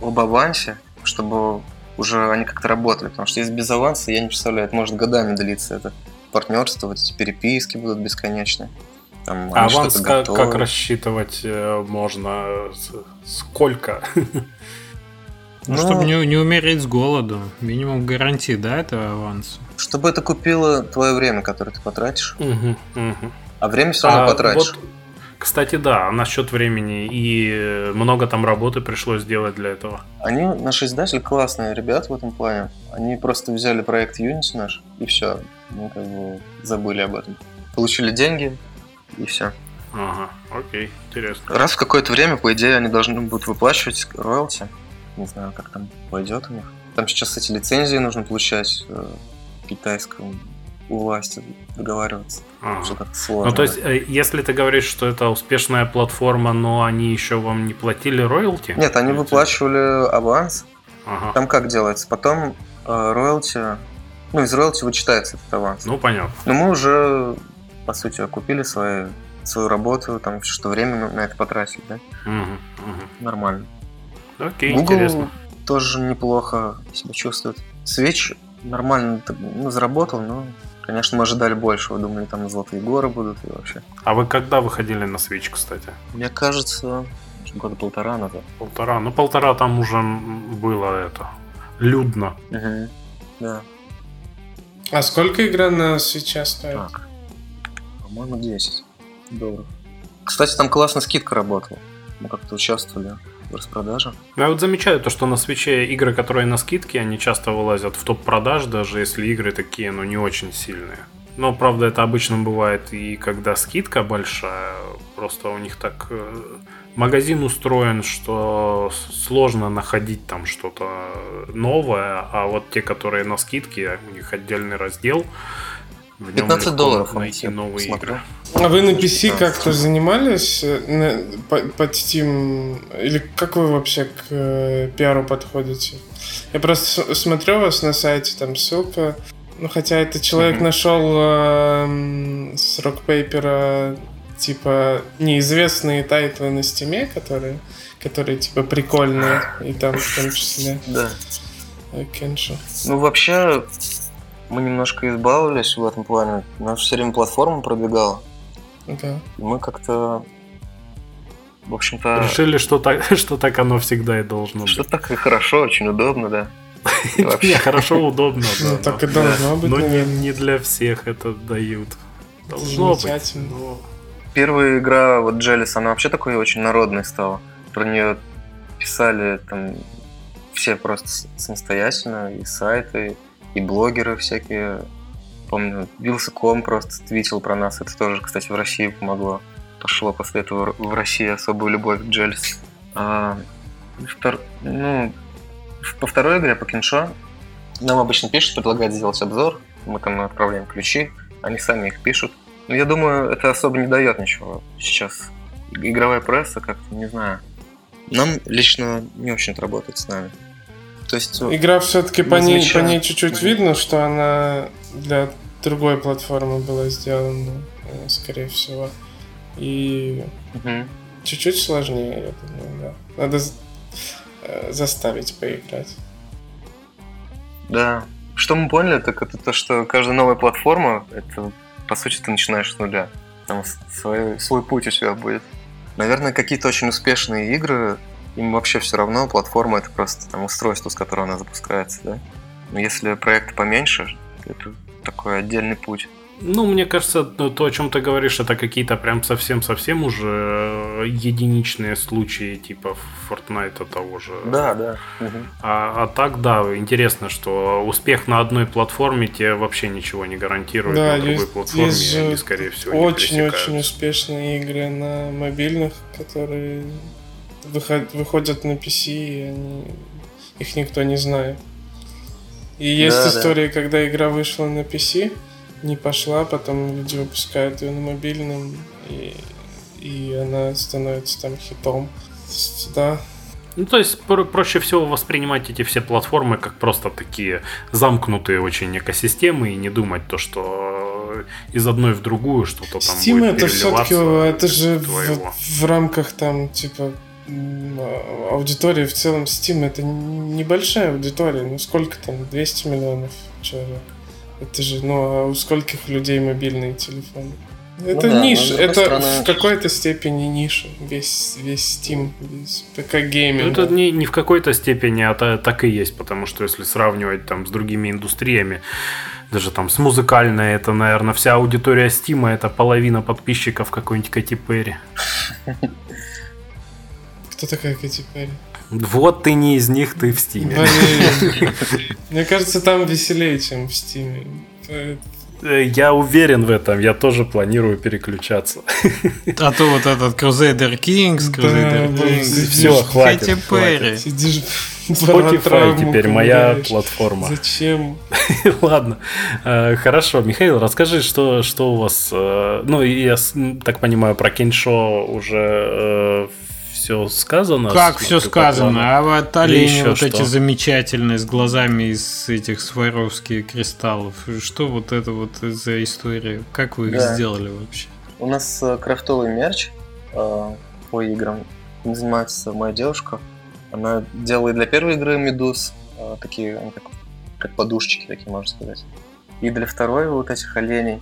об авансе, чтобы уже они как-то работали, потому что если без аванса, я не представляю, это может годами длиться, это партнерство, вот эти переписки будут бесконечные. Там, а аванс как рассчитывать можно? Сколько? Ну, чтобы не умереть с голоду. Минимум гарантии, да, этого аванса? Чтобы это купило твое время, которое ты потратишь. Угу. А время все равно потратишь. Вот, кстати, да, насчет времени. И много там работы пришлось делать для этого. Они, наши издатели, классные ребята в этом плане. Они просто взяли проект Unity наш, и все. Мы как бы забыли об этом. Получили деньги, и все. Ага, окей, интересно. Раз в какое-то время, по идее, они должны будут выплачивать роялти. Не знаю, как там пойдет у них. Там сейчас эти лицензии нужно получать китайскому у власти, договариваться. Уже как-то сложно. Ну, то есть, если ты говоришь, что это успешная платформа, но они еще вам не платили роялти? Нет, они выплачивали аванс. Ага. Там как делается? Потом роялти... Ну, из роялти вычитается этот аванс. Ну, понятно. Но мы уже, по сути, окупили свою работу, там, что время на это потратили, да? Угу. Нормально. Окей, Google интересно. тоже неплохо себя чувствует. Switch нормально заработал, но, конечно, мы ожидали большего. Думали, там золотые горы будут и вообще. А вы когда выходили на Switch, кстати? Мне кажется, года полтора назад. Полтора. Ну, полтора там уже было это. Людно. Угу. Да. А сколько игра на свитче стоит? Так. По-моему, $10. Кстати, там классно скидка работала. Мы как-то участвовали в распродаже. Я вот замечаю то, что на свитче игры, которые на скидке, они часто вылазят в топ-продаж, даже если игры такие, ну, не очень сильные. Но, правда, это обычно бывает и когда скидка большая. Просто у них так магазин устроен, что сложно находить там что-то новое. А вот те, которые на скидке, у них отдельный раздел. В нем $15 найти новые игры. А вы на PC как-то занимались? По Steam? Или как вы вообще к пиару подходите? Я просто смотрю вас на сайте, там ссылка. Ну, хотя это человек нашел с рок-пейпера типа неизвестные тайтлы на стиме, которые типа прикольные, и там в том числе. Да. Kenshō. Ну, вообще, мы немножко избавились в этом плане. Нас все время платформа продвигала. Да. И мы как-то, в общем-то, решили, что так оно всегда и должно быть. Что так и хорошо, очень удобно, да. Не, хорошо, удобно. Ну, так и должно быть. Но не для всех это дают. Должно быть. Первая игра, вот Jellies, она вообще такой очень народной стала. Про нее писали там все просто самостоятельно, и сайты, и блогеры всякие. Помню, Вилсаком просто твитил про нас. Это тоже, кстати, в России помогло. Пошло после этого в России особую любовь к Jellies. По второй игре, по Kenshō, нам обычно пишут, предлагают сделать обзор, мы там отправляем ключи, они сами их пишут. Но я думаю, это особо не дает ничего сейчас. Игровая пресса как-то, не знаю. Нам лично не очень-то работает с нами. То есть, игра все-таки по ней чуть-чуть видно, что она для другой платформы была сделана, скорее всего. И чуть-чуть сложнее, я думаю, да. Надо заставить поиграть. Да. Что мы поняли, так это то, что каждая новая платформа, это, по сути, ты начинаешь с нуля. Там свой путь у тебя будет. Наверное, какие-то очень успешные игры, им вообще все равно, платформа — это просто там устройство, с которого она запускается, да? Но если проекты поменьше, это такой отдельный путь. Ну, мне кажется, то, о чем ты говоришь, это какие-то прям совсем-совсем уже единичные случаи, типа Fortnite того же. Да, да. А так, да, интересно, что успех на одной платформе тебе вообще ничего не гарантирует, да, на другой платформе они, скорее всего, не пересекаются. Очень-очень успешные игры на мобильных, которые выходят на PC, и их никто не знает. И есть история, когда игра вышла на PC, не пошла, потом люди выпускают ее на мобильном, и она становится там хитом. Да. Ну, то есть проще всего воспринимать эти все платформы как просто такие замкнутые очень экосистемы и не думать то, что из одной в другую что-то там Steam будет переливаться. Steam это все-таки в рамках там типа аудитории в целом. Steam это небольшая аудитория, ну сколько там, 200 миллионов человек. Это же, ну, а у скольких людей мобильные телефоны? Это ниша, это в какой-то степени ниша, весь Steam, весь ПК-гейминг. Ну, это не в какой-то степени, а так и есть, потому что если сравнивать там с другими индустриями, даже там с музыкальной, это, наверное, вся аудитория Steam, это половина подписчиков какой-нибудь Кэти Перри. Кто такая Кэти Перри? Вот ты не из них, ты в Стиме. Мне кажется, там веселее, чем в Стиме. Я уверен в этом, я тоже планирую переключаться. А то вот этот Crusader King. Все, хватит. Сидишь Spotify теперь моя платформа. Зачем? Ладно, хорошо. Михаил, расскажи, что у вас... Ну, я так понимаю, про Kenshō уже... Все сказано? Как все сказано? А вот олени вот эти замечательные с глазами из этих сваровских кристаллов. Что вот это вот за история? Как вы их сделали вообще? У нас крафтовый мерч по играм. Им занимается моя девушка. Она делала и для первой игры медуз, такие, они как подушечки такие, можно сказать. И для второй вот этих оленей.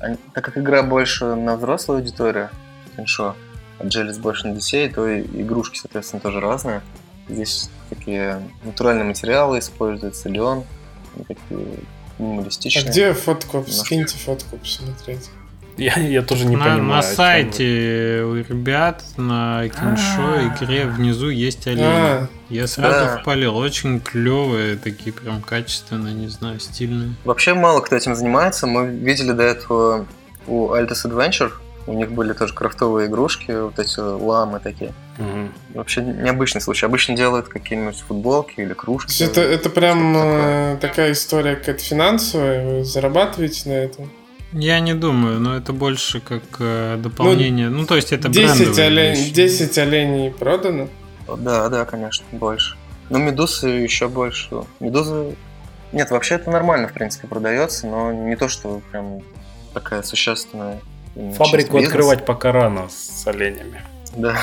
Они, так как игра больше на взрослую аудиторию, Kenshō, а Jellies больше на детей, то и игрушки, соответственно, тоже разные. Здесь такие натуральные материалы используются, лен, такие минималистичные. А где фоткоп? Скиньте фотку посмотреть. Я тоже не понимаю. На сайте у ребят на Kenshō игре внизу есть олени. Я сразу впалил. Очень клевые, такие прям качественные, не знаю, стильные. Вообще мало кто этим занимается. Мы видели до этого у Altus Adventure. У них были тоже крафтовые игрушки, вот эти ламы такие. Угу. Вообще необычный случай. Обычно делают какие-нибудь футболки или кружки. Это прям такая история какая-то финансовая. Вы зарабатываете на этом? Я не думаю, но это больше как дополнение. Ну, то есть это брендовые вещи. 10 оленей продано? Да, конечно, больше. Но медузы еще больше. Медузы... Нет, вообще это нормально, в принципе, продается, но не то, что прям такая существенная... Фабрику открывать пока рано с оленями. Да.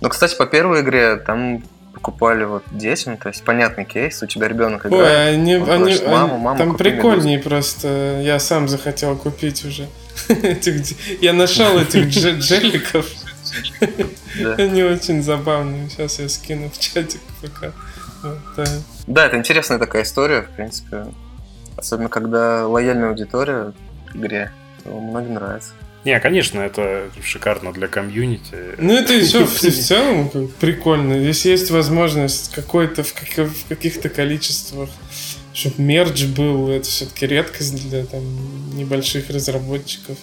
Ну, кстати, по первой игре там покупали вот детям, то есть понятный кейс, у тебя ребенок играет. Мама, там прикольнее медузу. Просто. Я сам захотел купить уже. Я нашел этих джелликов. Они очень забавные. Сейчас я скину в чатик пока. Да, это интересная такая история, в принципе. Особенно, когда лояльная аудитория в игре. Многим нравится. Не, конечно, это шикарно для комьюнити. Ну, это еще в целом прикольно. Здесь есть возможность какой-то в каких-то количествах, чтобы мерч был, это все-таки редкость для там небольших разработчиков.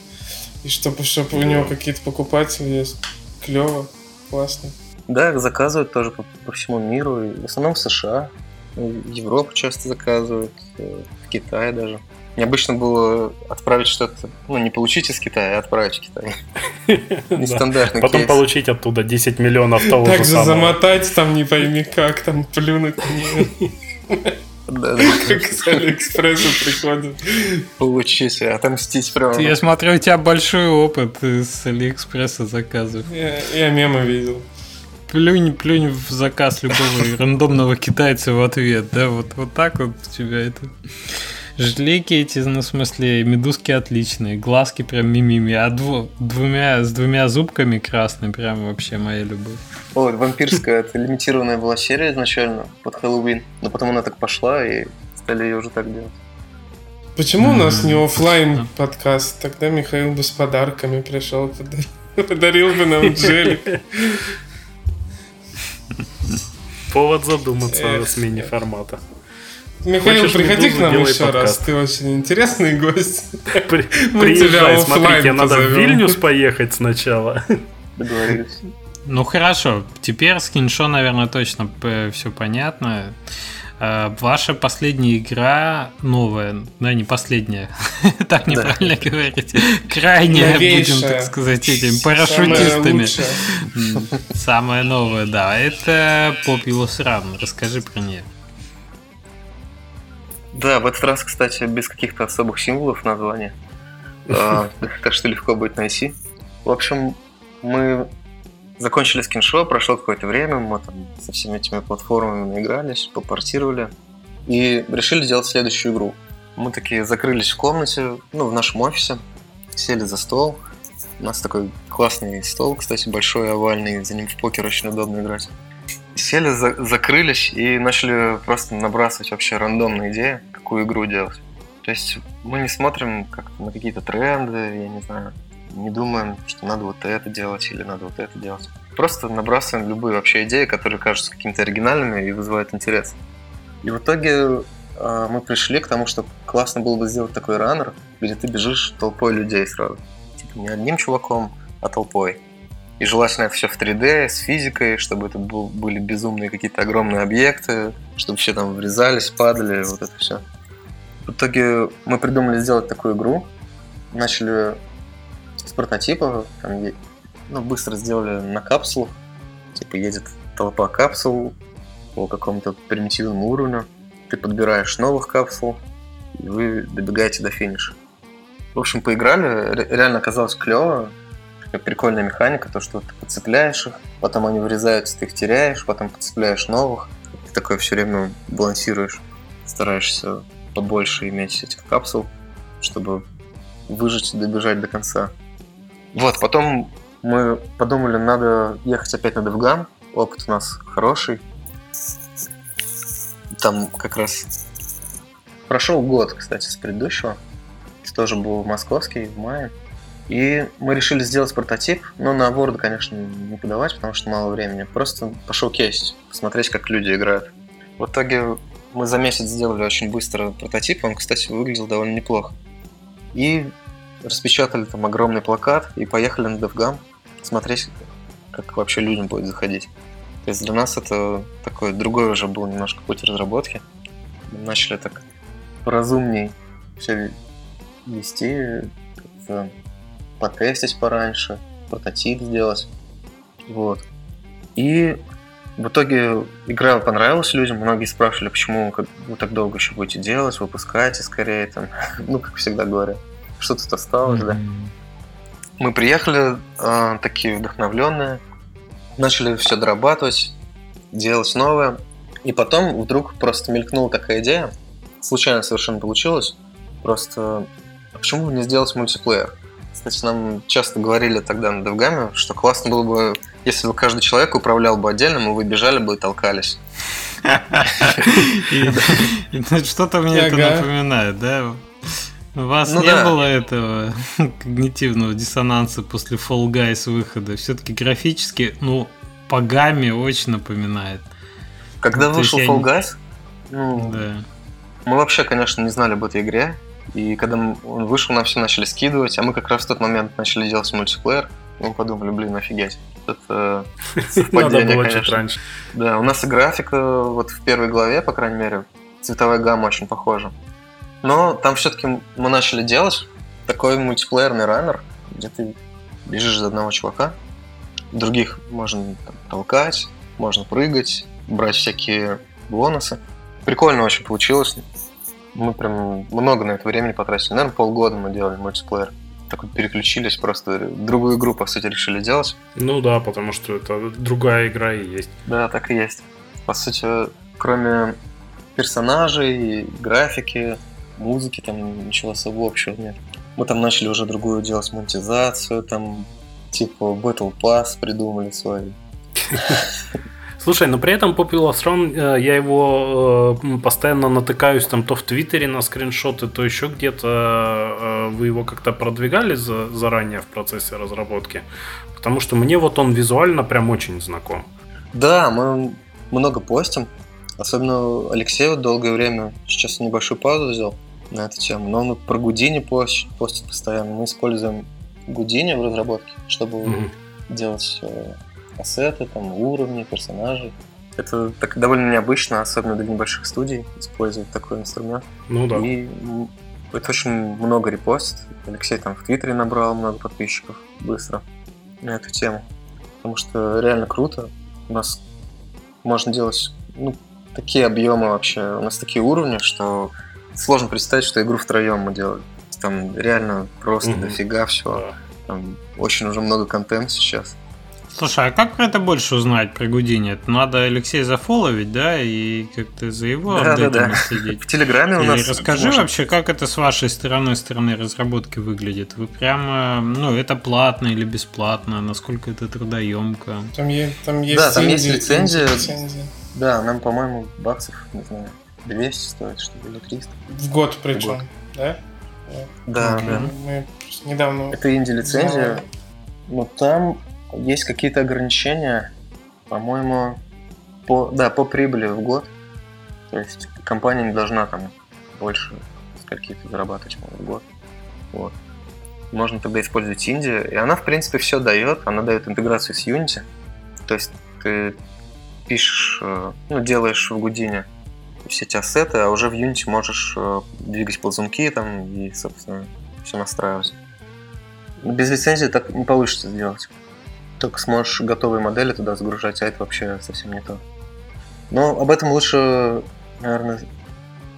И чтобы у него какие-то покупатели есть. Клево, классно. Да, их заказывают тоже по всему миру. И в основном в США. Европу часто заказывают, в Китае даже. Необычно было отправить что-то, ну, не получить из Китая, а отправить в Китай. Нестандартный кейс. Потом получить оттуда 10 миллионов того же самого. Так же замотать там, не пойми как, там плюнуть. Как с Алиэкспресса приходит. Получить, отомстить прямо. Я смотрю, у тебя большой опыт с Алиэкспресса заказов. Я мемы видел. Плюнь в заказ любого рандомного китайца в ответ, да, вот так вот у тебя это... Жлики эти, ну, в смысле, медузки отличные, глазки прям мимими, а с двумя зубками красные, прям вообще моя любовь. О, вампирская, это лимитированная была серия изначально, под Хэллоуин, но потом она так пошла, и стали ее уже так делать. Почему у нас не офлайн подкаст? Тогда Михаил бы с подарками пришел, подарил бы нам джелик. Повод задуматься о смене формата. Михаил, хочешь, приходи к нам еще подкаст. Раз, ты очень интересный гость. Приезжай, смотри, тебе надо в Вильнюс поехать сначала. Договорились. Ну хорошо, теперь с Kenshō, наверное, точно все понятно. Ваша последняя игра новая, да, не последняя, так неправильно говорить, крайняя, будем так сказать, этими парашютистами. Самая новая, да, это Populus Run, расскажи про нее. Да, в этот раз, кстати, без каких-то особых символов названия, так что легко будет найти. В общем, мы закончили с Kenshō, прошло какое-то время, мы там со всеми этими платформами наигрались, попортировали и решили сделать следующую игру. Мы такие закрылись в комнате, ну, в нашем офисе, сели за стол. У нас такой классный стол, кстати, большой, овальный, за ним в покер очень удобно играть. Сели, закрылись и начали просто набрасывать вообще рандомные идеи, какую игру делать. То есть мы не смотрим как-то на какие-то тренды, я не знаю, не думаем, что надо вот это делать или надо вот это делать. Просто набрасываем любые вообще идеи, которые кажутся какими-то оригинальными и вызывают интерес. И в итоге мы пришли к тому, что классно было бы сделать такой раннер, где ты бежишь толпой людей сразу. Типа не одним чуваком, а толпой. И желательно это все в 3D, с физикой, чтобы это были безумные какие-то огромные объекты, чтобы все там врезались, падали, вот это все. В итоге мы придумали сделать такую игру, начали с прототипа, там, ну, быстро сделали на капсулах, типа едет толпа капсул по какому-то примитивному уровню, ты подбираешь новых капсул, и вы добегаете до финиша. В общем, поиграли, реально оказалось клево. прикольная механика, то, что ты подцепляешь их, потом они вырезаются, ты их теряешь, потом подцепляешь новых. Ты такое все время балансируешь, стараешься побольше иметь этих капсул, чтобы выжить и добежать до конца. Вот, потом мы подумали, надо ехать опять на DevGamm. Опыт у нас хороший. Там как раз прошел год, кстати, с предыдущего. Это тоже был московский, в мае. И мы решили сделать прототип, но на ворды, конечно, не подавать, потому что мало времени. Просто пошоукейсить, посмотреть, как люди играют. В итоге мы за месяц сделали очень быстро прототип, он, кстати, выглядел довольно неплохо. И распечатали там огромный плакат и поехали на DevGamm смотреть, как вообще людям будет заходить. То есть для нас это такой другой уже был немножко путь разработки. Мы начали так поразумней все вести, как-то потестить пораньше, прототип сделать. Вот. И в итоге игра понравилась людям. Многие спрашивали, почему вы так долго еще будете делать, выпускаете скорее там. Ну, как всегда говорят, что тут осталось, да. Мы приехали такие вдохновленные, начали все дорабатывать, делать новое. И потом вдруг просто мелькнула такая идея. Случайно совершенно получилось. Просто почему бы не сделать мультиплеер? Кстати, нам часто говорили тогда на DevGamm, что классно было бы, если бы каждый человек управлял бы отдельно, мы бы бежали бы и толкались. Что-то мне это напоминает, да? У вас было этого когнитивного диссонанса после Fall Guys выхода? Все-таки графически, по гамме очень напоминает. Когда вышел Fall Guys, мы вообще, конечно, не знали об этой игре. И когда он вышел, нам все начали скидывать, а мы как раз в тот момент начали делать мультиплеер. И мы подумали, офигеть, это совпадение, конечно. Да, у нас и графика вот в первой главе, по крайней мере, цветовая гамма очень похожа. Но там все-таки мы начали делать такой мультиплеерный раннер, где ты бежишь за одного чувака, других можно там толкать, можно прыгать, брать всякие бонусы. Прикольно очень получилось. Мы прям много на это времени потратили. Наверное, полгода мы делали мультиплеер. Так вот переключились, просто другую игру, по сути, решили делать. Ну да, потому что это другая игра и есть. Да, так и есть. По сути, кроме персонажей, графики, музыки, там ничего особо общего нет. Мы там начали уже другую делать монетизацию, там типа Battle Pass придумали свой. Слушай, но при этом Populus Run, я его постоянно натыкаюсь там то в Твиттере на скриншоты, то еще где-то. Вы его как-то продвигали заранее в процессе разработки? Потому что мне вот он визуально прям очень знаком. Да, мы много постим. Особенно Алексей вот долгое время, сейчас небольшую паузу взял на эту тему, но он про Houdini постит постоянно. Мы используем Houdini в разработке, чтобы делать ассеты, там, уровни, персонажей. Это так довольно необычно, особенно для небольших студий, использовать такой инструмент. Ну да. И это очень много репостит. Алексей там в Твиттере набрал много подписчиков быстро на эту тему. Потому что реально круто. У нас можно делать такие объемы вообще. У нас такие уровни, что сложно представить, что игру втроем мы делали. Там реально просто дофига всего. Там очень уже много контента сейчас. Слушай, а как про это больше узнать, про Houdini? Это надо Алексея зафоловить, да, и как-то за его апдейтами следить. В Телеграме у нас... И расскажи вообще, как это с вашей стороны, разработки выглядит? Вы прямо... это платно или бесплатно? Насколько это трудоемко? Там есть лицензия. Да, нам, по-моему, баксов, не знаю, 200 стоит, что ли, 300. В год причем, да? Да. Мы недавно... Это инди-лицензия, но там... Есть какие-то ограничения, по-моему, по прибыли в год. То есть компания не должна там больше скольки-то зарабатывать в год. Вот. Можно тогда использовать Индию. И она, в принципе, все дает. Она дает интеграцию с Unity. То есть ты пишешь, делаешь в Houdini все эти ассеты, а уже в Unity можешь двигать ползунки там и, собственно, все настраивать. Без лицензии так не получится сделать. Только сможешь готовые модели туда загружать, а это вообще совсем не то. Но об этом лучше, наверное,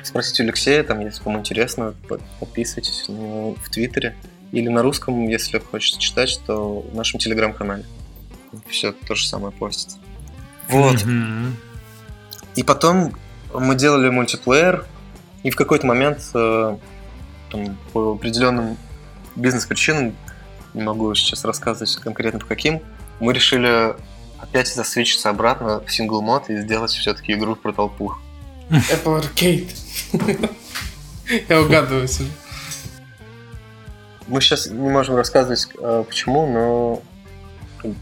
спросить у Алексея, там, если вам интересно, подписывайтесь на него в Твиттере. или на русском, если хочется читать, то в нашем телеграм-канале. Все то же самое постится. Вот. Mm-hmm. И потом мы делали мультиплеер, и в какой-то момент там, по определенным бизнес-причинам, не могу сейчас рассказывать конкретно по каким, мы решили опять засвечиться обратно в сингл-мод и сделать все-таки игру про толпу. Apple Arcade. Я угадываю себе. Мы сейчас не можем рассказывать, почему, но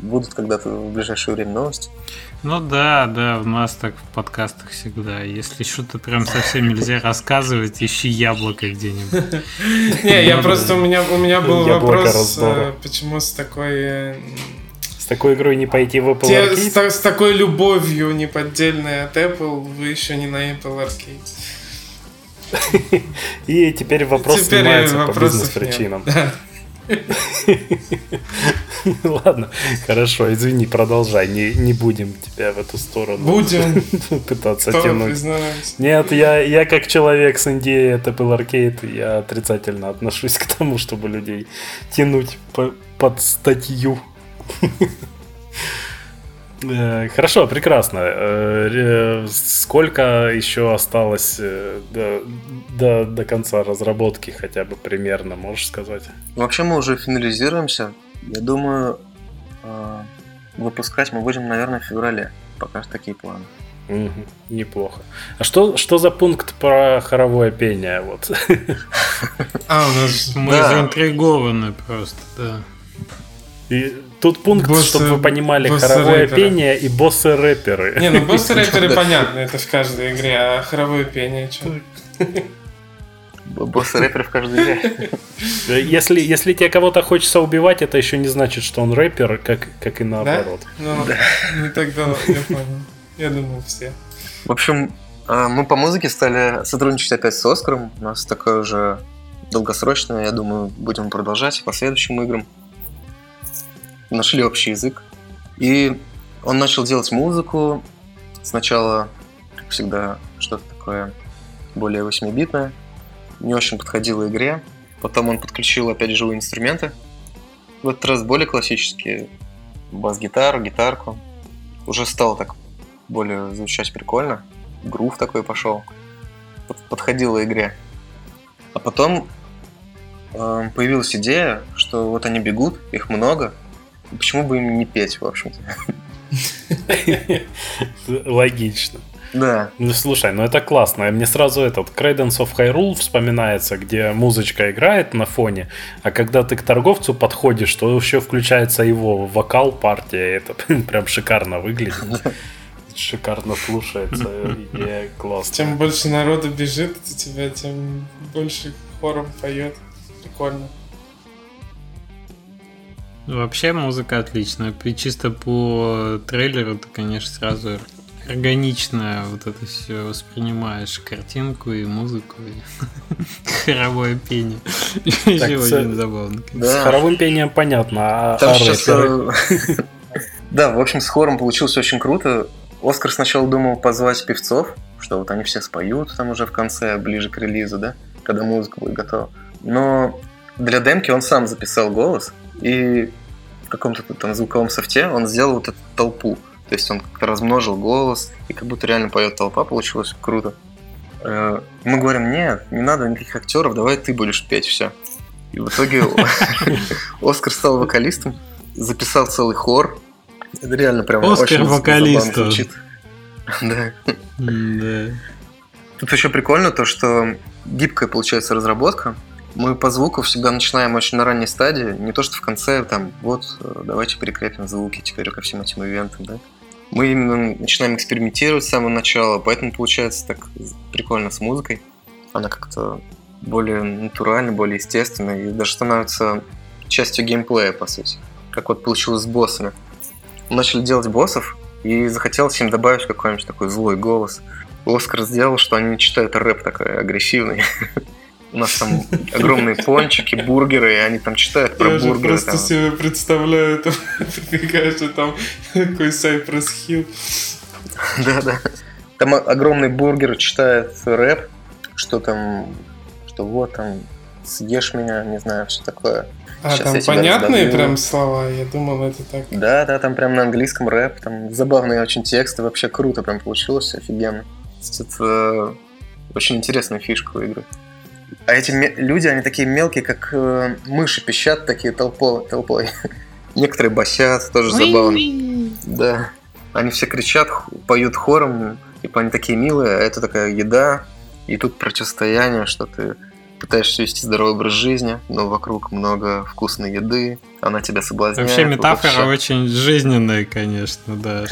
будут когда-то в ближайшее время новости. Ну да, у нас так в подкастах всегда. Если что-то прям совсем нельзя рассказывать, ищи яблоко где-нибудь. Не, я просто, у меня был вопрос, почему с такой... С такой игрой не пойти в Apple Arcade? С такой любовью неподдельной от Apple вы еще не на Apple Arcade. И теперь вопрос снимается по бизнес-причинам. Ладно, хорошо, извини, продолжай. Не будем тебя в эту сторону пытаться тянуть. Нет, я как человек с Индией от Apple Arcade, я отрицательно отношусь к тому, чтобы людей тянуть под статью. Хорошо, прекрасно. Сколько еще осталось до конца разработки, хотя бы примерно, можешь сказать? Вообще мы уже финализируемся. Я думаю, выпускать мы будем, наверное, в феврале. Пока что такие планы. Неплохо. А что за пункт про хоровое пение? Вот. А, у нас мы заинтригованы просто, да. И тут пункт, боссы, чтобы вы понимали, хоровое рэперы. Пение и боссы-рэперы. Не, ну боссы-рэперы понятно, это в каждой игре, а хоровое пение что? Боссы-рэперы в каждой игре. Если тебе кого-то хочется убивать, это еще не значит, что он рэпер, как и наоборот. Да? Ну тогда я понял. Я думал, все. В общем, мы по музыке стали сотрудничать опять с Оскаром. У нас такое уже долгосрочное, я думаю, будем продолжать по следующим играм. Нашли общий язык. И он начал делать музыку. Сначала, как всегда, что-то такое более 8-битное. Не очень подходило игре. Потом он подключил опять живые инструменты. В этот раз более классические. Бас-гитару, гитарку. Уже стало так более звучать прикольно. Грув такой пошел. Подходило игре. А потом появилась идея, что вот они бегут, их много. Почему бы им не петь, в общем-то? Логично. Да. Ну, слушай, ну это классно. Мне сразу этот Credence of Hyrule вспоминается, где музычка играет на фоне, а когда ты к торговцу подходишь, то еще включается его вокал, партия. Это прям шикарно выглядит. Шикарно слушается. И классно. Чем больше народу бежит от тебя, тем больше хором поет. Прикольно. Вообще музыка отличная. Чисто по трейлеру ты, конечно, сразу органично вот это все воспринимаешь. Картинку и музыку, и хоровое пение. Сегодня забавно. С хоровым пением понятно, а рэперы... Да, в общем, с хором получилось очень круто. Оскар сначала думал позвать певцов, что вот они все споют там уже в конце, ближе к релизу, да, когда музыка будет готова. Но для демки он сам записал голос, и в каком-то там звуковом софте он сделал вот эту толпу. То есть он как-то размножил голос, и как будто реально поет толпа, получилось круто. Мы говорим, нет, не надо никаких актеров, давай ты будешь петь, все. И в итоге Оскар стал вокалистом, записал целый хор. Это реально прям очень забавно звучит. Да. Тут еще прикольно то, что гибкая получается разработка. Мы по звуку всегда начинаем очень на ранней стадии, не то что в конце, там, вот, давайте прикрепим звуки теперь ко всем этим ивентам, да. Мы именно начинаем экспериментировать с самого начала, поэтому получается так прикольно с музыкой. Она как-то более натуральная, более естественная, и даже становится частью геймплея, по сути. Как вот получилось с боссами. Мы начали делать боссов, и захотелось им добавить какой-нибудь такой злой голос. Оскар сделал, что они читают рэп такой агрессивный. У нас там огромные пончики, бургеры, и они там читают про бургеры. Я просто себе представляю, что там такой Cypress Hill. Да-да. Там огромный бургер читает рэп, что вот там съешь меня, не знаю, что такое. А сейчас там понятные прям слова? Я думал, это так. Да, там прям на английском рэп, там забавные очень тексты, вообще круто прям получилось, офигенно. Это очень интересная фишка у игры. А эти люди, они такие мелкие, как мыши пищат, такие толпой. Некоторые басят, тоже забавно. Да. Они все кричат, поют хором, типа они такие милые, а это такая еда. И тут противостояние, что ты пытаешься вести здоровый образ жизни, но вокруг много вкусной еды, она тебя соблазняет. Вообще метафора очень жизненная, конечно, да.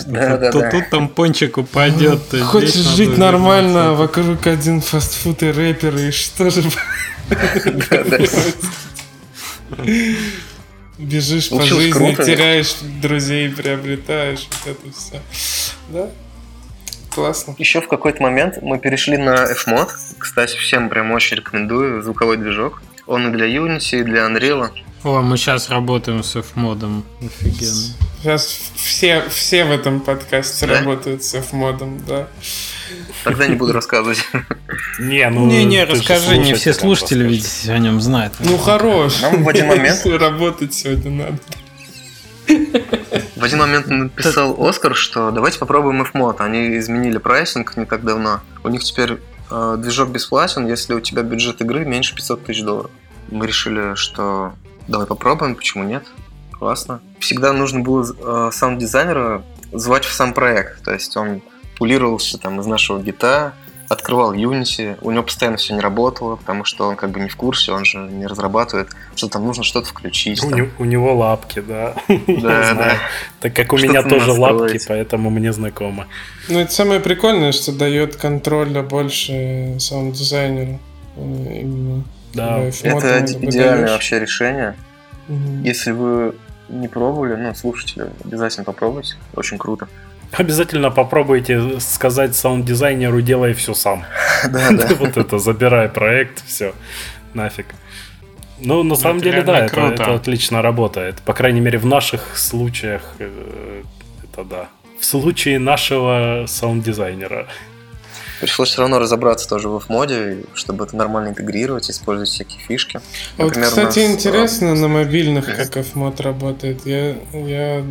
Тут там пончик упадет. Хочешь жить нормально, вокруг один фастфуд и рэпер, и что же... Бежишь по жизни, теряешь друзей, приобретаешь, вот это все. Да? Классно. Еще в какой-то момент мы перешли на F-MOD. Кстати, всем прям очень рекомендую звуковой движок. Он и для Unity, и для Unreal. О, мы сейчас работаем с F-MOD. Офигенно. Сейчас все в этом подкасте работают с F-MOD, да. Тогда не буду рассказывать. Не, расскажи, не все слушатели ведь о нем знают. Ну хорош. Нам в один момент работать сегодня надо. В один момент написал Оскар, что давайте попробуем F-MOD. Они изменили прайсинг не так давно. У них теперь движок бесплатен, если у тебя бюджет игры меньше $500 тысяч. Мы решили, что давай попробуем, почему нет? Классно. Всегда нужно было саунд-дизайнера звать в сам проект. То есть он пулировался там из нашего гита, открывал Unity, у него постоянно все не работало, потому что он как бы не в курсе, он же не разрабатывает, что там нужно что-то включить. У него лапки, да. Да. Так как у меня тоже лапки, поэтому мне знакомо. Ну, это самое прикольное, что дает контроля больше саунд-дизайнеру. Да. Это идеальное вообще решение. Если вы не пробовали, слушайте, обязательно попробуйте. Очень круто. Обязательно попробуйте сказать саунд-дизайнеру «делай все сам». Да. Вот это, забирай проект, все, нафиг. Ну, на самом деле, да, это отлично работает. По крайней мере, в наших случаях это да. В случае нашего саунд-дизайнера. Пришлось все равно разобраться тоже в F-моде, чтобы это нормально интегрировать, использовать всякие фишки. Например, вот, кстати, интересно на мобильных, как F-мод работает. Я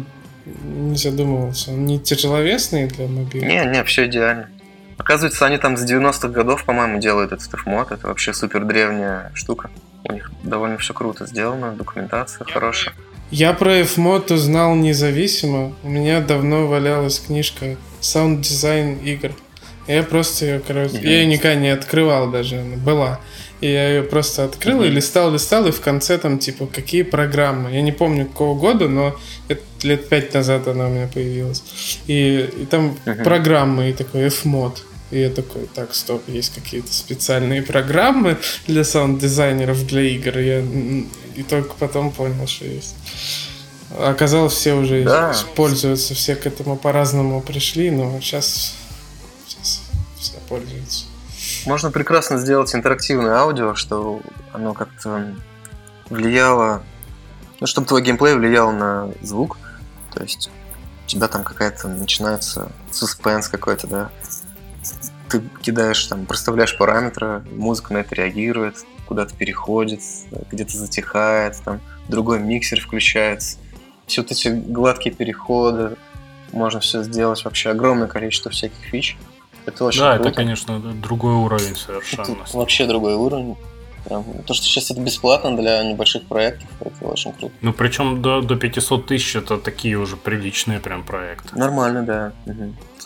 не задумывался. Он не тяжеловесный для мобильных? Не, все идеально. Оказывается, они там с 90-х годов, по-моему, делают этот F-мод. Это вообще супер древняя штука. У них довольно все круто сделано, документация хорошая. Я про F-мод узнал независимо. У меня давно валялась книжка «Саунд-дизайн игр». Я просто ее, короче, я ее никогда не открывал даже, она была. И я ее просто открыл и листал, и в конце там, типа, какие программы. Я не помню, какого года, но это лет 5 назад она у меня появилась. И там программы, и такой F-MOD. И я такой, так, стоп, есть какие-то специальные программы для саунд-дизайнеров, для игр. И только потом понял, что есть. Оказалось, все уже используются, все к этому по-разному пришли, но сейчас все пользуются. Можно прекрасно сделать интерактивное аудио, что оно как-то влияло, чтобы твой геймплей влиял на звук, то есть у тебя там какая-то начинается суспенс какой-то, да, ты кидаешь там, проставляешь параметры, музыка на это реагирует, куда-то переходит, где-то затихает, там другой миксер включается, все вот эти гладкие переходы, можно все сделать, вообще огромное количество всяких фич. Это очень круто. Это, конечно, другой уровень совершенно. Это вообще другой уровень. То, что сейчас это бесплатно для небольших проектов, это очень круто. Ну, причем до 500 тысяч это такие уже приличные прям проекты. Нормально, да.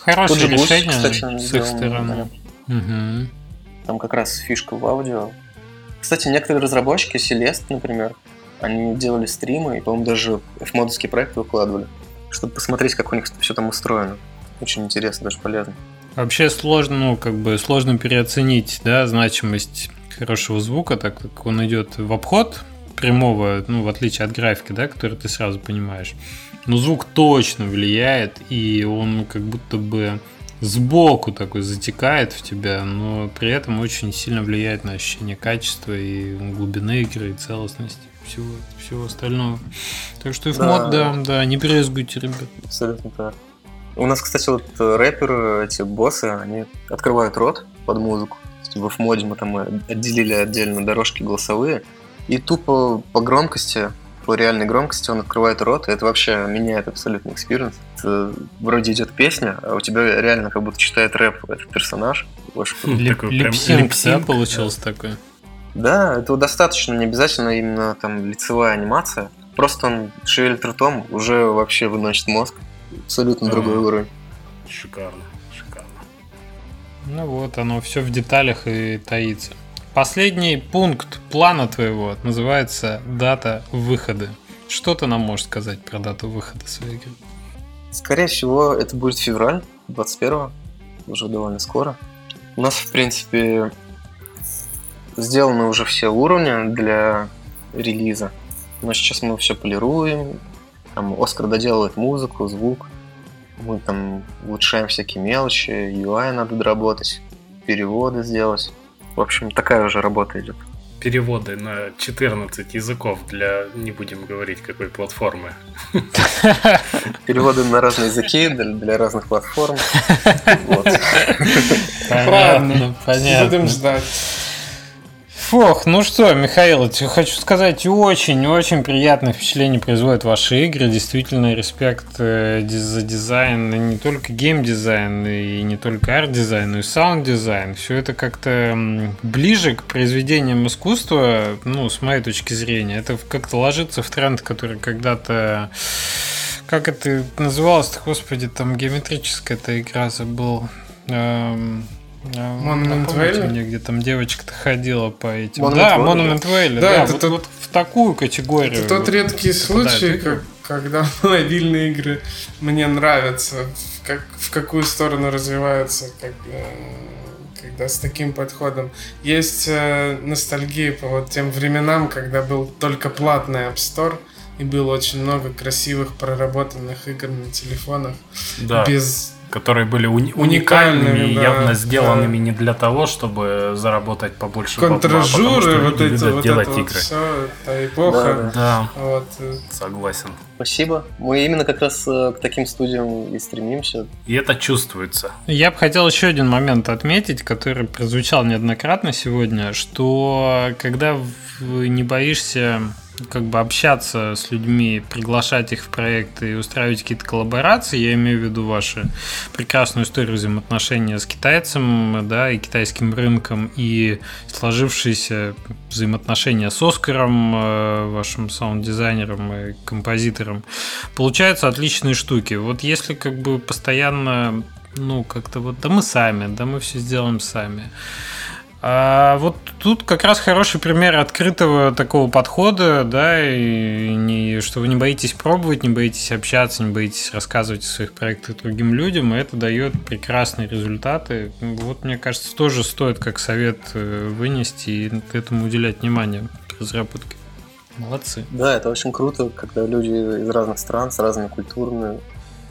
Хорошее решение, кстати, с их стороны. Там как раз фишка в аудио. Кстати, некоторые разработчики, Celeste, например, они делали стримы и, по-моему, даже F-модовские проекты выкладывали, чтобы посмотреть, как у них все там устроено. Очень интересно, даже полезно. Вообще сложно, сложно переоценить, да, значимость хорошего звука, так как он идет в обход прямого, в отличие от графики, да, который ты сразу понимаешь. Но звук точно влияет, и он как будто бы сбоку такой затекает в тебя, но при этом очень сильно влияет на ощущение качества и глубины игры, и целостности, всего остального. Так что F-MOD, да, не брезгуйте, ребят. Абсолютно так. У нас, кстати, вот рэперы, эти боссы, они открывают рот под музыку. В F-MOD мы там отделили отдельно дорожки голосовые, и тупо по громкости, по реальной громкости он открывает рот, и это вообще меняет абсолютно экспириенс. Вроде идет песня, а у тебя реально как будто читает рэп этот персонаж. Липсинг получился такой. Да, этого достаточно, не обязательно именно там лицевая анимация. Просто он шевелит ртом, уже вообще выносит мозг. Абсолютно другой уровень. Шикарно, шикарно. Ну вот, оно все в деталях и таится. Последний пункт плана твоего называется дата выхода. Что ты нам можешь сказать про дату выхода своей игры? Скорее всего, это будет февраль 21-го, уже довольно скоро. У нас, в принципе, сделаны уже все уровни для релиза. Но сейчас мы все полируем. Там Оскар доделывает музыку, звук. Мы там улучшаем всякие мелочи. UI надо доработать. Переводы сделать. В общем, такая уже работа идет. Переводы на 14 языков для... Не будем говорить, какой платформы. Переводы на разные языки, для разных платформ. Ладно, понятно. Будем ждать. Фух, ну что, Михаил, хочу сказать, очень-очень приятное впечатление производят ваши игры. Действительно, респект за дизайн, и не только геймдизайн, и не только арт-дизайн, но и саунд-дизайн. Все это как-то ближе к произведениям искусства, ну, с моей точки зрения. Это как-то ложится в тренд, который когда-то... Как это называлось-то, господи, там геометрическая-то игра, забыл... Монумент Вэлли, где там девочка-то ходила по этим. Монумент Вэлли. Да, это вот в такую категорию. Это тот редкий случай, когда мобильные игры мне нравятся, в какую сторону развиваются, когда с таким подходом. Есть ностальгия по вот тем временам, когда был только платный App Store. И было очень много красивых проработанных игр на телефонах. Да. Без... Которые были уникальными, да, явно сделанными не для того, чтобы заработать побольше бабла, потому что люди любят делать игры. Все, та эпоха. Да. Вот. Согласен. Спасибо. Мы именно как раз к таким студиям и стремимся. И это чувствуется. Я бы хотел еще один момент отметить, который прозвучал неоднократно сегодня, что когда не боишься... как бы общаться с людьми, приглашать их в проекты и устраивать какие-то коллаборации, я имею в виду вашу прекрасную историю взаимоотношения с китайцем, да, и китайским рынком, и сложившиеся взаимоотношения с Оскаром, вашим саунд-дизайнером и композитором. Получаются отличные штуки. Вот если как бы постоянно, ну, как-то вот, да мы сами, да мы все сделаем сами. А вот тут как раз хороший пример открытого такого подхода, да, и что вы не боитесь пробовать, не боитесь общаться, не боитесь рассказывать о своих проектах другим людям, и это дает прекрасные результаты. Вот, мне кажется, тоже стоит как совет вынести и этому уделять внимание при разработке. Молодцы. Да, это очень круто, когда люди из разных стран, с разными культурами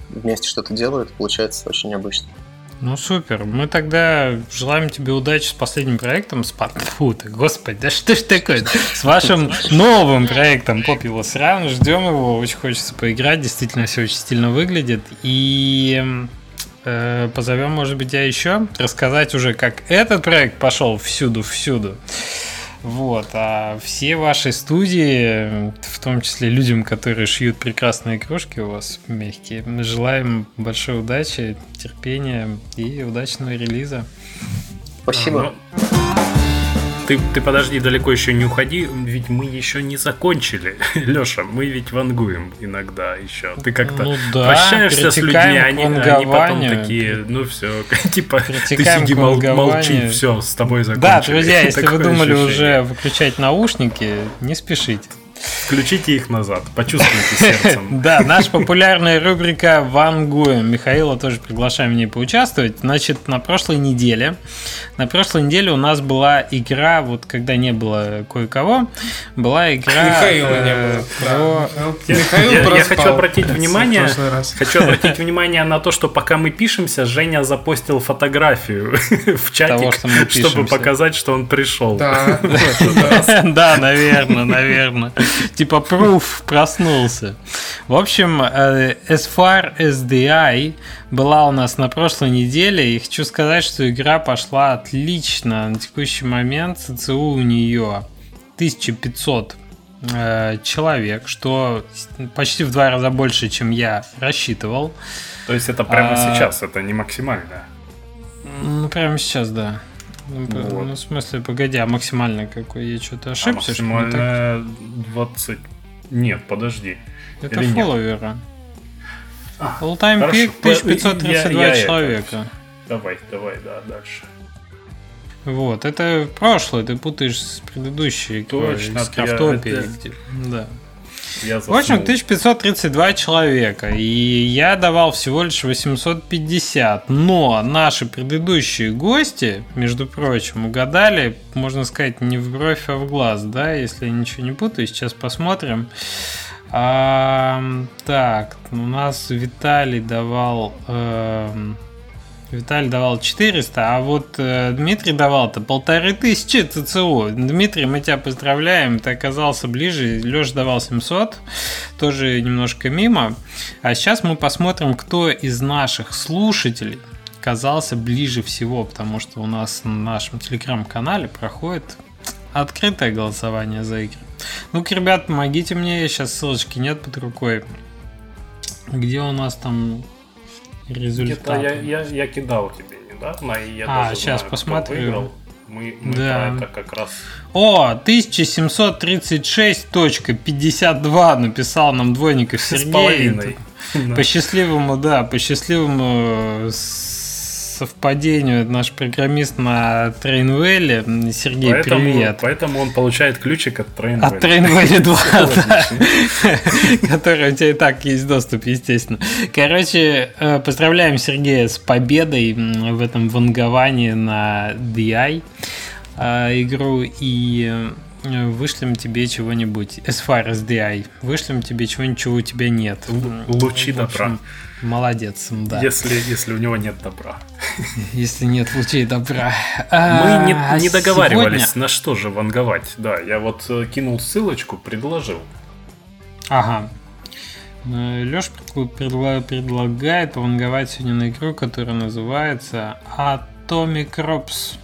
вместе что-то делают, получается очень необычно. Ну, супер. Мы тогда желаем тебе удачи с последним проектом. Господи, да что ж такое? С вашим новым проектом Populus Run. Ждем его. Очень хочется поиграть. Действительно, все очень стильно выглядит. И позовем, может быть, я еще рассказать уже, как этот проект пошел всюду-всюду. Вот, а все ваши студии, в том числе людям, которые шьют прекрасные кружки у вас мягкие, мы желаем большой удачи, терпения и удачного релиза. Спасибо. Ты подожди, далеко еще не уходи, ведь мы еще не закончили, Леша, мы ведь вангуем иногда еще. Ты как-то прощаешься с людьми, они потом такие, ну все, типа, ты сиди, молчи, все, с тобой закончили. Да, друзья, если вы думали уже выключать наушники, не спешите. Включите их назад, почувствуйте сердцем. Да, наша популярная рубрика «Вангуем». Михаила тоже приглашаем в ней поучаствовать. Значит, на прошлой неделе у нас была игра, вот когда не было кое-кого, была игра... Михаила не было. Я хочу обратить внимание на то, что пока мы пишемся, Женя запостил фотографию в чатик, чтобы показать, что он пришел. Да, наверное. Типа пруф проснулся. В общем, As Far As The Eye была у нас на прошлой неделе, и хочу сказать, что игра пошла отлично. На текущий момент ЦЦУ у нее 1500 человек, что почти в 2 раза больше, чем я рассчитывал. То есть это прямо сейчас, это не максимально? Ну, прямо сейчас, да. Вот. Ну, в смысле, погоди, а максимально какой? Я что-то ошибся? А максимально так... 20... Нет, подожди. Это фолловера. All-time peak 1532 человека. Давай, да, дальше. Вот, это прошлое, ты путаешь с предыдущей. Точно, с крафтопией. Да. В общем, 1532 человека. И я давал всего лишь 850. Но наши предыдущие гости, между прочим, угадали, можно сказать, не в бровь, а в глаз, да, если я ничего не путаю. Сейчас посмотрим. Так, у нас Виталий давал 400, а вот Дмитрий давал-то 1500 ЦЦУ. Дмитрий, мы тебя поздравляем, ты оказался ближе. Леша давал 700, тоже немножко мимо. А сейчас мы посмотрим, кто из наших слушателей оказался ближе всего, потому что у нас на нашем телеграм-канале проходит открытое голосование за игры. Ну-ка, ребят, помогите мне, сейчас ссылочки нет под рукой. Где у нас там... результаты. Я кидал тебе недавно, и я даже сейчас знаю, посмотрю. Кто выиграл. Мы да. Это как раз... О, 1736.52 написал нам Двойников Сергей. По счастливому совпадению наш программист на Трейнвелле. Сергей, привет. Поэтому он получает ключик от Трейнвелла. От Трейнвелла 2, который у тебя и так есть доступ, естественно. Короче, поздравляем Сергея с победой в этом ванговании на DI игру и вышлем тебе чего-нибудь. As far as DI. Вышлем тебе чего-нибудь, чего у тебя нет. Лучи добра. Молодец, да. Если у него нет добра. Если нет лучей добра. Мы не договаривались, сегодня... на что же ванговать. Да, я вот кинул ссылочку, предложил. Ага. Лёш предлагает ванговать сегодня на игру, которая называется Atomicrops.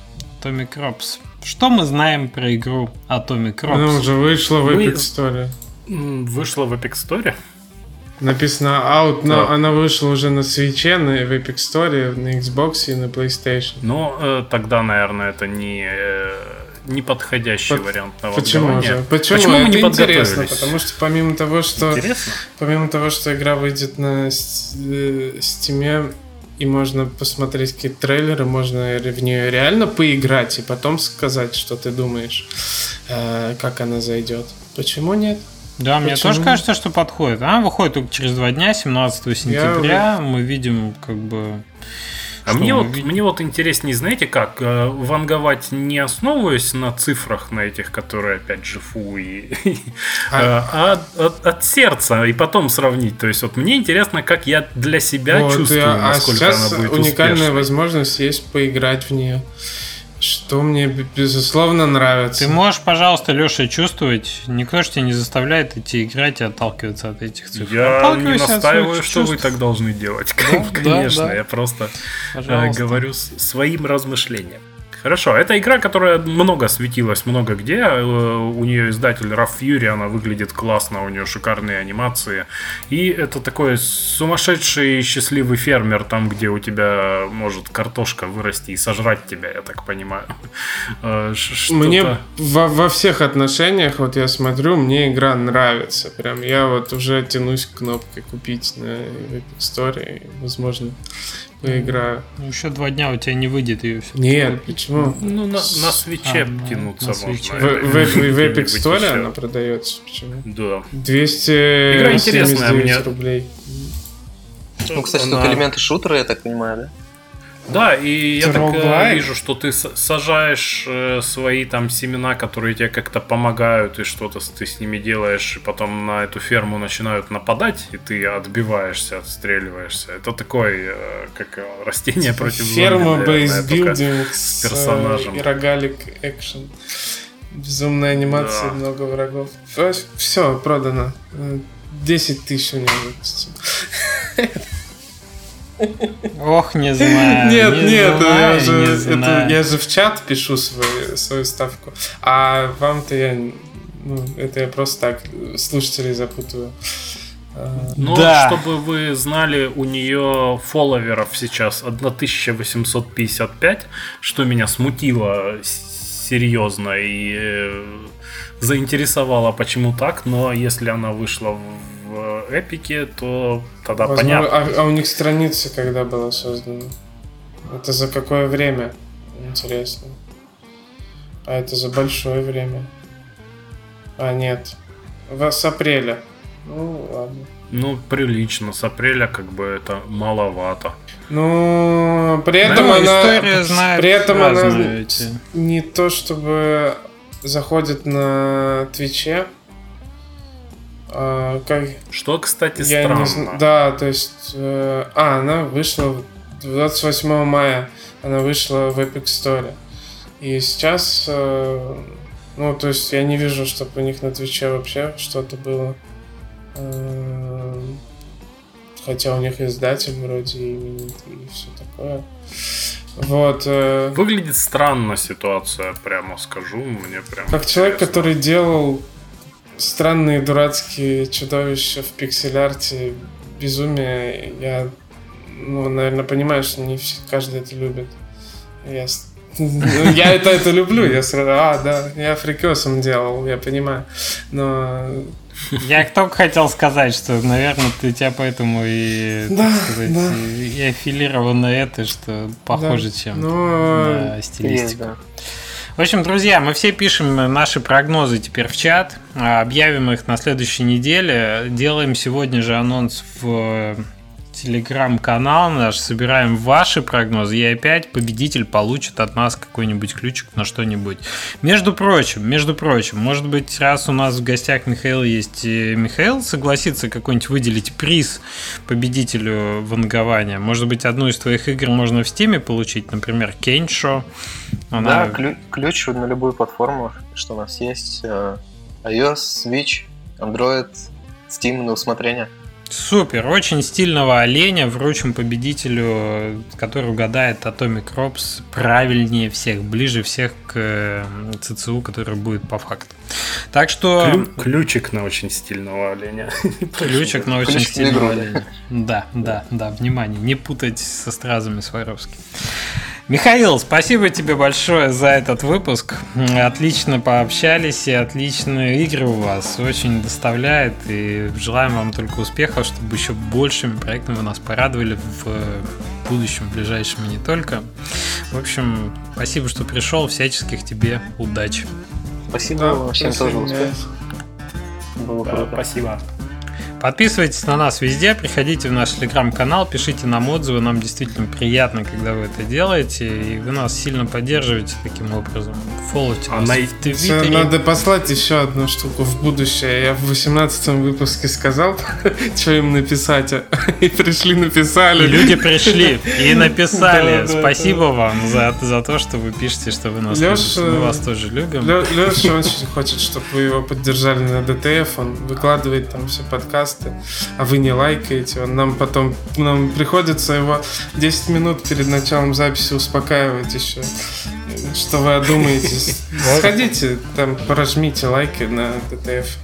Что мы знаем про игру Atomicrops? Она уже вышла в Epic Store. Вышла в Epic Store? Написано out, но она вышла уже на Switch, в Epic Store, на Xbox и на PlayStation. Но тогда, наверное, это не подходящий вариант на вангование. Почему? Это интересно, потому что помимо того, что игра выйдет на Steam, и можно посмотреть какие-то трейлеры, можно в нее реально поиграть и потом сказать, что ты думаешь, как она зайдет. Почему нет? Да, почему? Мне тоже кажется, что подходит. Она выходит только через 2 дня, 17 сентября. Мы видим, как бы... А мне вот интереснее, знаете как, ванговать не основываясь на цифрах, на этих, которые опять же фу, от сердца, и потом сравнить. То есть вот мне интересно, как я для себя чувствую, насколько она будет успешной. Уникальная возможность есть поиграть в нее. Что мне, безусловно, нравится. Ты можешь, пожалуйста, Леша, чувствовать. Никто же тебя не заставляет идти играть и отталкиваться от этих цифр. Я не настаиваю, что вы так должны делать. Да, конечно, да. Я просто говорю своим размышлением. Хорошо, это игра, которая много светилась, много где. У нее издатель Rough Fury, она выглядит классно, у нее шикарные анимации. И это такой сумасшедший счастливый фермер, там, где у тебя может картошка вырасти и сожрать тебя, я так понимаю. Что-то... Мне во всех отношениях, вот я смотрю, мне игра нравится. Прям я вот уже тянусь к кнопке купить на Epic Store, возможно... игра. Ну, еще 2 дня у тебя не выйдет ее все. Нет, почему? Ну, на свече тянуться можно. В Epic Store она продается. Почему? Да. 200. Игра интересная мне. Рублей. Ну, кстати, тут элементы шутера, я так понимаю, да? Да, и я так вижу, что ты сажаешь свои там семена, которые тебе как-то помогают, и что-то ты с ними делаешь, и потом на эту ферму начинают нападать, и ты отбиваешься, отстреливаешься. Это такое, как растение против зомби. Ферма, бейсбилдинг с персонажем. И рогалик экшен. Безумная анимация, да. Много врагов. Все, продано. 10 000 у него выпустим. Ох, не знаю. Нет, я же в чат пишу свою ставку. А вам-то я... это я просто так слушателей запутываю. Но, да, чтобы вы знали, у нее фолловеров сейчас 1855, что меня смутило серьезно и заинтересовало, почему так. Но если она вышла в эпике, то тогда возможно, понятно. А у них страница когда была создана? Это за какое время? Интересно. А это за большое время. А нет, с апреля. Ну, ладно. Ну, прилично. С апреля как бы это маловато. Ну, при этом она не то чтобы заходит на Твиче. Что, кстати, странно. Да, то есть... она вышла 28 мая. Она вышла в Epic Store. И сейчас... ну, то есть я не вижу, чтобы у них на Твиче вообще что-то было. Хотя у них издатель вроде и все такое. Вот. Выглядит странно ситуация, прямо скажу. Мне прям как интересно. Человек, который делал странные дурацкие чудовища в пиксель-арте, безумие, я, наверное, понимаю, что не каждый это любит. Я это люблю. Я сразу, да, я фрикёсом делал, я понимаю. Но... я только хотел сказать, что, наверное, ты тебя поэтому и, да, так сказать, да, и аффилирован на это, что похоже, да, чем-то на стилистику. Да. В общем, друзья, мы все пишем наши прогнозы теперь в чат, объявим их на следующей неделе, делаем сегодня же анонс в телеграм-канал наш, собираем ваши прогнозы, и опять победитель получит от нас какой-нибудь ключик на что-нибудь. Между прочим, может быть, раз у нас в гостях Михаил есть, Михаил согласится какой-нибудь выделить приз победителю вангования. Может быть, одну из твоих игр можно в Стиме получить, например, Kenshō. Она... да, ключ на любую платформу, что у нас есть. iOS, Switch, Android, Steam на усмотрение. Супер, очень стильного оленя вручим победителю, который угадает Atomicrops правильнее всех, ближе всех к ЦЦУ, который будет по факту. Так что... Ключик на очень стильного оленя. Ключик на очень стильного оленя. Да, внимание, не путать со стразами Сваровски. Михаил, спасибо тебе большое за этот выпуск. Отлично пообщались и отличные игры у вас. Очень доставляет. И желаем вам только успехов, чтобы еще большими проектами вы нас порадовали в будущем, в ближайшем и не только. В общем, спасибо, что пришел. Всяческих тебе удач. Спасибо. Да, всем тоже успех. Было круто. Спасибо. Подписывайтесь на нас везде, приходите в наш телеграм-канал, пишите нам отзывы, нам действительно приятно, когда вы это делаете, и вы нас сильно поддерживаете таким образом. Фолловьте нас в Твиттере. Надо послать еще одну штуку в будущее. Я в 18-м выпуске сказал, что им написать, и пришли, написали. И люди пришли и написали. Спасибо вам за то, что вы пишете, что вы нас любите. Мы вас тоже любим. Леша очень хочет, чтобы вы его поддержали на ДТФ, он выкладывает там все подкасты, а вы не лайкаете. Он нам приходится его 10 минут перед началом записи успокаивать еще, что вы одумаетесь. Сходите, там прожмите лайки на ДТФ.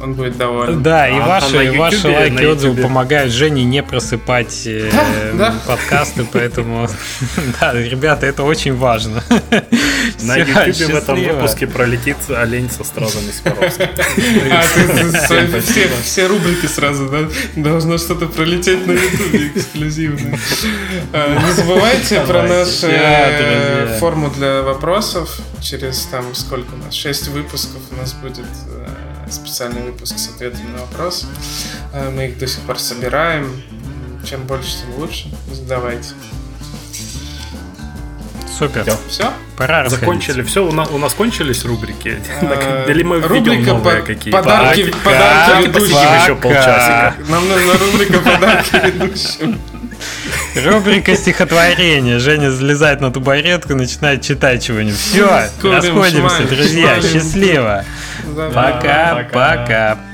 Он будет доволен. Да, и ваши лайки и отзывы помогают Жене не просыпать подкасты, поэтому да, ребята, это очень важно. На Ютубе в этом выпуске пролетит олень со стразами Сваровски. Все рубрики сразу, да? Должно что-то пролететь на Ютубе эксклюзивно. Не забывайте про нашу форму для вопросов. Через там сколько у нас? 6 выпусков у нас будет специальный выпуск с ответами на вопросы. Мы их до сих пор собираем. Чем больше, тем лучше. Задавайте. Супер. Все? Пора закончили. Все, у нас кончились рубрики. Или мы введем новые какие-то? Подарки ведущим еще полчасика. Нам нужна рубрика «Подарки ведущим». Рубрика «Стихотворение». Женя залезает на табуретку и начинает читать чего-нибудь. Все, расходимся, друзья. Счастливо. Пока-пока.